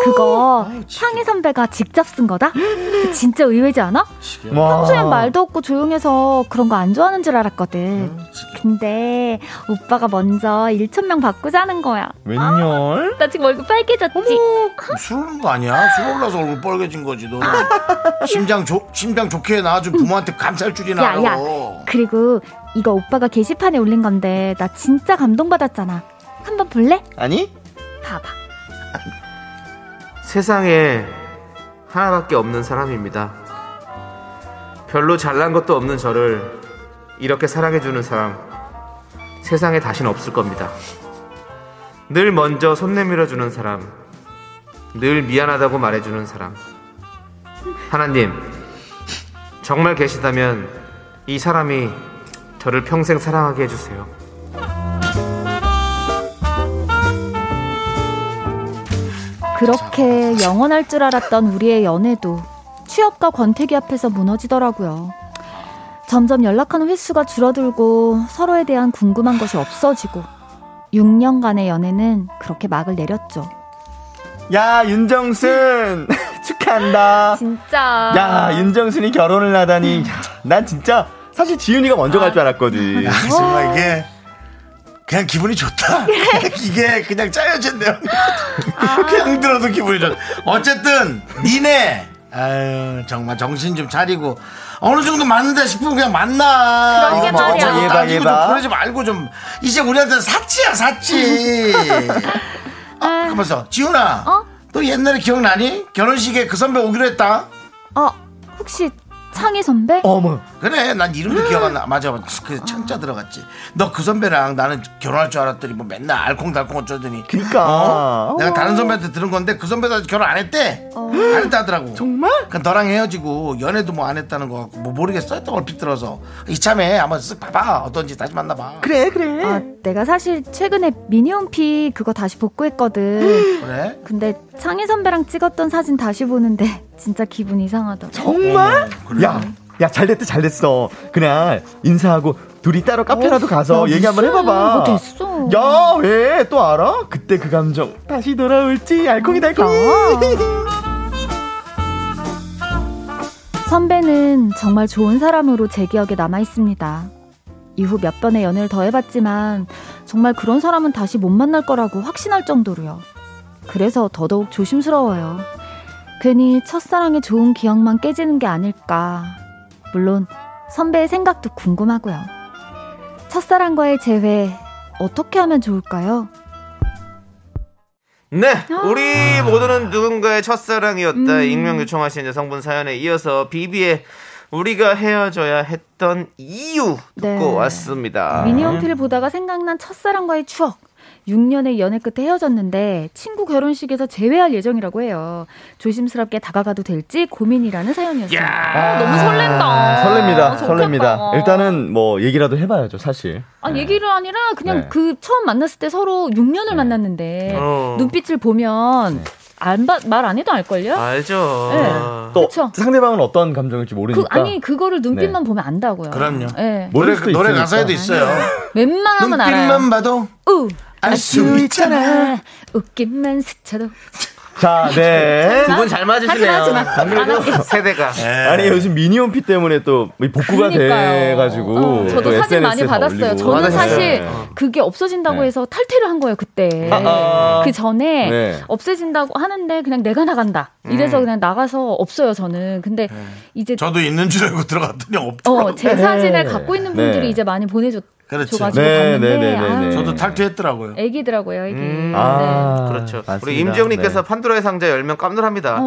그거 창희 선배가 직접 쓴 거다? 진짜 의외지 않아? 평소엔 말도 없고 조용해서 그런 거 안 좋아하는 줄 알았거든. 근데 오빠가 먼저 1,000명 바꾸자는 거야. 웬열? 나 지금 얼굴 빨개졌지? 술 오는 거 아니야? 술 올라서 얼굴 빨개진 거지. 너 심장 좋게 나 좀 부모한테 감쌀 줄이나. 야야, 그리고 이거 오빠가 게시판에 올린 건데 나 진짜 감동받았잖아. 한번 볼래? 아니? 봐봐. 세상에 하나밖에 없는 사람입니다. 별로 잘난 것도 없는 저를 이렇게 사랑해주는 사람, 세상에 다신 없을 겁니다. 늘 먼저 손 내밀어주는 사람, 늘 미안하다고 말해주는 사람. 하나님, 정말 계시다면 이 사람이 저를 평생 사랑하게 해주세요. 그렇게 영원할 줄 알았던 우리의 연애도 취업과 권태기 앞에서 무너지더라고요. 점점 연락하는 횟수가 줄어들고 서로에 대한 궁금한 것이 없어지고 6년간의 연애는 그렇게 막을 내렸죠. 야, 윤정순 축하한다. 진짜. 야, 윤정순이 결혼을 하다니. 난 진짜 사실 지윤이가 먼저 갈 줄 알았거든. 야, 정말 이게 그냥 기분이 좋다. 이게 그냥 짜여진 내용. 그냥 들어도 기분이 좋다. 어쨌든 니네 정말 정신 좀 차리고 어느 정도 맞는다 싶으면 그냥 만나. 그런 게 말이야. 얘가 그러지 말고 좀 이제 우리한테 사치야. 가만 있어, 지훈아. 너 옛날에 기억나니? 결혼식에 그 선배 오기로 했다. 혹시 창희 선배? 어머, 그래, 난 이름도 기억 안 나. 맞아, 그 창자 들어갔지. 너 그 선배랑 나는 결혼할 줄 알았더니 뭐 맨날 알콩달콩 어쩌더니. 그니까 내가 다른 선배한테 들은 건데 그 선배도 아직 결혼 안 했대. 안 했다 하더라고. 정말? 그러니까 너랑 헤어지고 연애도 뭐 안 했다는 거 같고 뭐 모르겠어 했던 얼핏 들어서. 이참에 한번 쓱 봐봐, 어떤지 다시 만나봐. 그래. 내가 사실 최근에 미니홈피 그거 다시 복구했거든. 그래? 근데 창희 선배랑 찍었던 사진 다시 보는데 진짜 기분 이상하다. 정말? 야, 잘됐어. 그날 인사하고 둘이 따로 카페라도 가서 얘기 한번 해봐봐. 됐어. 야, 왜 또 알아? 그때 그 감정 다시 돌아올지 알콩이달콩이. 선배는 정말 좋은 사람으로 제 기억에 남아있습니다. 이후 몇 번의 연애를 더 해봤지만 정말 그런 사람은 다시 못 만날 거라고 확신할 정도로요. 그래서 더더욱 조심스러워요. 괜히 첫사랑의 좋은 기억만 깨지는 게 아닐까. 물론 선배의 생각도 궁금하고요. 첫사랑과의 재회 어떻게 하면 좋을까요? 네, 우리 모두는 누군가의 첫사랑이었다. 익명 요청하신 여성분 사연에 이어서 비비의 우리가 헤어져야 했던 이유 듣고 왔습니다. 미니홈피를 보다가 생각난 첫사랑과의 추억. 6년의 연애 끝에 헤어졌는데 친구 결혼식에서 재회할 예정이라고 해요. 조심스럽게 다가가도 될지 고민이라는 사연이었습니다. 아, 너무 설렌다. 설렙니다. 일단은 뭐 얘기라도 해봐야죠, 사실. 아, 얘기를 아니라 그냥 그 처음 만났을 때 서로 6년을 만났는데 눈빛을 보면 말 안 해도 알걸요? 알죠. 네. 또 그쵸? 상대방은 어떤 감정일지 모르니까. 그거를 눈빛만 보면 안다고요. 그럼요. 네. 노래 가사에도 있어요. 웬만하면 알아요. 눈빛만 봐도 알 수 있잖아. 웃기만 스쳐도. 자, 네. 두 분 잘 맞으시네요. 아무래도 세대가. 네. 아니, 요즘 미니홈피 때문에 또 복구가 돼가지고. 저도 사진 많이 받았어요. 저는 사실 그게 없어진다고 해서 탈퇴를 한 거예요, 그때. 그 전에 없어진다고 하는데 그냥 내가 나간다. 이래서 그냥 나가서 없어요, 저는. 근데 이제. 저도 있는 줄 알고 들어갔더니 없더라고요. 제 사진을 갖고 있는 분들이 이제 많이 보내줬다. 그렇죠. 네. 저도 탈퇴했더라고요. 애기더라고요. 그렇죠. 맞습니다. 우리 임지영님께서 판도라의 상자 열면 깜놀합니다.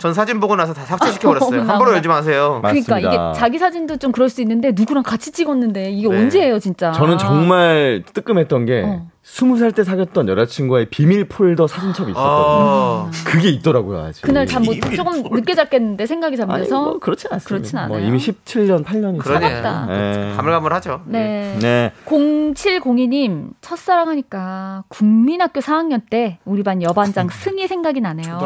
전 사진 보고 나서 다 삭제시켜 버렸어요. 함부로 열지 마세요. 맞습니다. 그러니까 이게 자기 사진도 좀 그럴 수 있는데 누구랑 같이 찍었는데 이게 언제예요, 진짜. 저는 정말 뜨끔했던 게 20살 때 사귀었던 여자친구와의 비밀 폴더 사진첩이 있었거든요. 그게 있더라고요, 아직. 그날 잠 뭐 조금 늦게 잤겠는데 생각이 잠겨서. 뭐 그렇진 않아요. 뭐 이미 17년, 8년이 지났다. 가물가물하죠. 네. 0702님, 첫사랑 하니까 국민학교 4학년 때 우리 반 여반장 승희 생각이 나네요.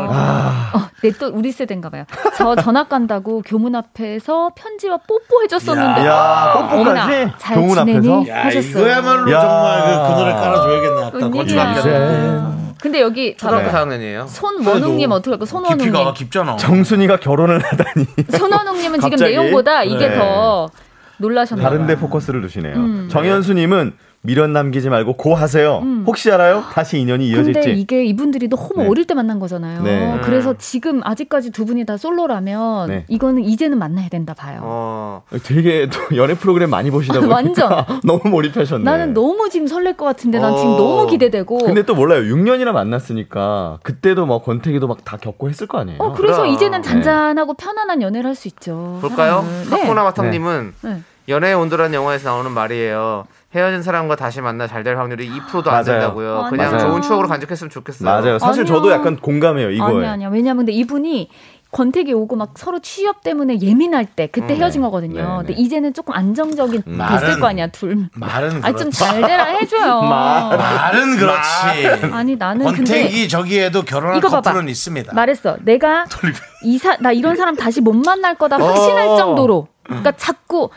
네, 또 우리 세대인가 봐요. 저 전학 간다고 교문 앞에서 편지와 뽀뽀해줬었는데. 뽀뽀까지? 교문 앞에서? 야, 이거야말로 정말 그 노래 깔아줘. 근데 여기 초등학교 4학년이에요. 손원웅님 어떻게 할까? 손원웅님 깊잖아. 정순이가 결혼을 하다니. 손원웅님은 지금 내용보다 이게 더 놀라셨나요? 다른데 포커스를 두시네요. 정현수님은 미련 남기지 말고 고하세요. 혹시 알아요? 다시 인연이 이어질지. 근데 이게 이분들이 너무 어릴 때 만난 거잖아요. 그래서 지금 아직까지 두 분이 다 솔로라면 이거는 이제는 만나야 된다 봐요. 되게 또 연애 프로그램 많이 보시다 보니까 완전 너무 몰입하셨네. 나는 너무 지금 설렐 것 같은데 난 지금 너무 기대되고. 근데 또 몰라요. 6년이나 만났으니까 그때도 막 권태기도 막 다 겪고 했을 거 아니에요. 그래서 이제는 잔잔하고 편안한 연애를 할 수 있죠. 볼까요? 카코나마탕님은 연애의 온도라는 영화에서 나오는 말이에요. 헤어진 사람과 다시 만나 잘 될 확률이 2%도 안 된다고요. 그냥 좋은 추억으로 간직했으면 좋겠어요. 맞아요. 사실 저도 약간 공감해요, 이거에. 아니요. 왜냐면 근데 이분이 권태기 오고 막 서로 취업 때문에 예민할 때 그때 헤어진 거거든요. 근데 이제는 조금 안정적인 됐을 거 아니야, 둘. 말은 그렇지. 좀 잘 되라 해줘요. 말은 그렇지. 아니 나는 권태기 근데 저기에도 결혼할 커플은 있습니다. 말했어. 내가 나 이런 사람 다시 못 만날 거다 확신할 정도로. 그러니까 자꾸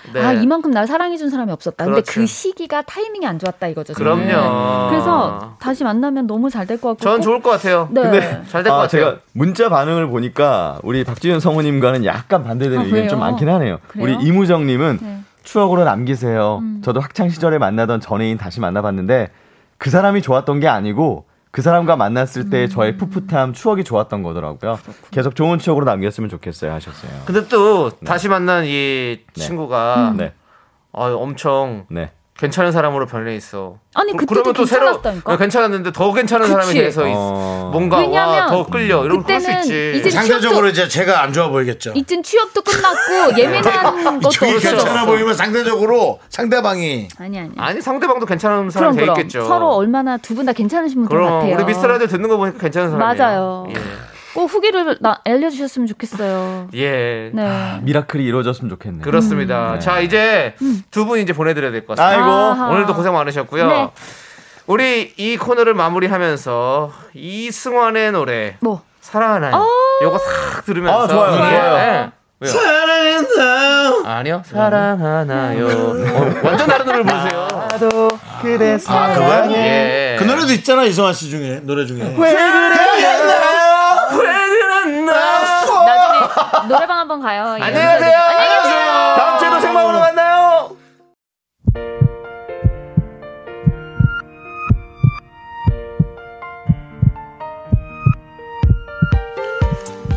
이만큼 날 사랑해준 사람이 없었다. 그런데 그 시기가 타이밍이 안 좋았다 이거죠. 저는. 그럼요. 그래서 다시 만나면 너무 잘 될 것 같고. 전 좋을 것 같아요. 근데 잘 될 것 같아요. 제가 문자 반응을 보니까 우리 박지윤 성우님과는 약간 반대되는 의견이 좀 많긴 하네요. 그래요? 우리 이무정님은 추억으로 남기세요. 저도 학창 시절에 만나던 전애인 다시 만나봤는데 그 사람이 좋았던 게 아니고 그 사람과 만났을 때 저의 풋풋함 추억이 좋았던 거더라고요. 계속 좋은 추억으로 남겼으면 좋겠어요 하셨어요. 근데 또 다시 만난 이 친구가 엄청 괜찮은 사람으로 변해 있어. 아니 그때도 괜찮았다니까. 괜찮았는데 더 괜찮은 사람이 돼서 뭔가 와 더 끌려 이런 걸 할 수 있지. 상대적으로 이제 제가 안 좋아 보이겠죠. 이젠 취업도 끝났고 예민한 것도 없어졌어. 괜찮아 보이면 상대적으로 상대방이 아니 상대방도 괜찮은 사람이 돼 있겠죠. 서로 얼마나 두 분 다 괜찮으신 분들 같아요. 우리 미스터라디오 듣는 거 보니까 괜찮은 사람이에요. 맞아요. 꼭 후기를 알려주셨으면 좋겠어요. 미라클이 이루어졌으면 좋겠네요. 그렇습니다. 자 이제 두 분 이제 보내드려야 될 것 같습니다. 오늘도 고생 많으셨고요. 우리 이 코너를 마무리하면서 이승환의 노래 사랑하나요 요거 싹 들으면서 좋아요. 사랑하나요 아니요 사랑하나요 완전 다른 노래를 보세요. 나도 그대 사랑해. 그 노래도 있잖아 이승환 씨 중에 노래 중에 왜 그래요 노래방 한번 가요. 안녕하세요. 안녕히 계세요. 다음 주에도 생방으로 만나요.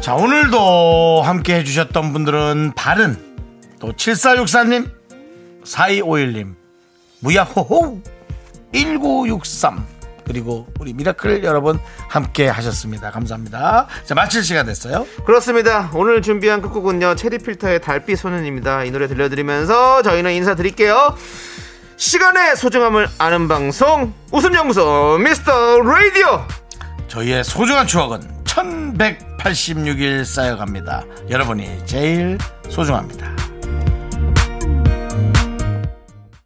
자, 오늘도 함께 해주셨던 분들은 바른, 또 7464님, 4251님, 무야호호, 1963, 그리고 우리 미라클 여러분 함께 하셨습니다. 감사합니다. 자, 마칠 시간 됐어요. 그렇습니다. 오늘 준비한 끝곡은요, 체리필터의 달빛 소년입니다. 이 노래 들려드리면서 저희는 인사드릴게요. 시간의 소중함을 아는 방송, 웃음연구소 미스터 라디오. 저희의 소중한 추억은 1186일 쌓여갑니다. 여러분이 제일 소중합니다.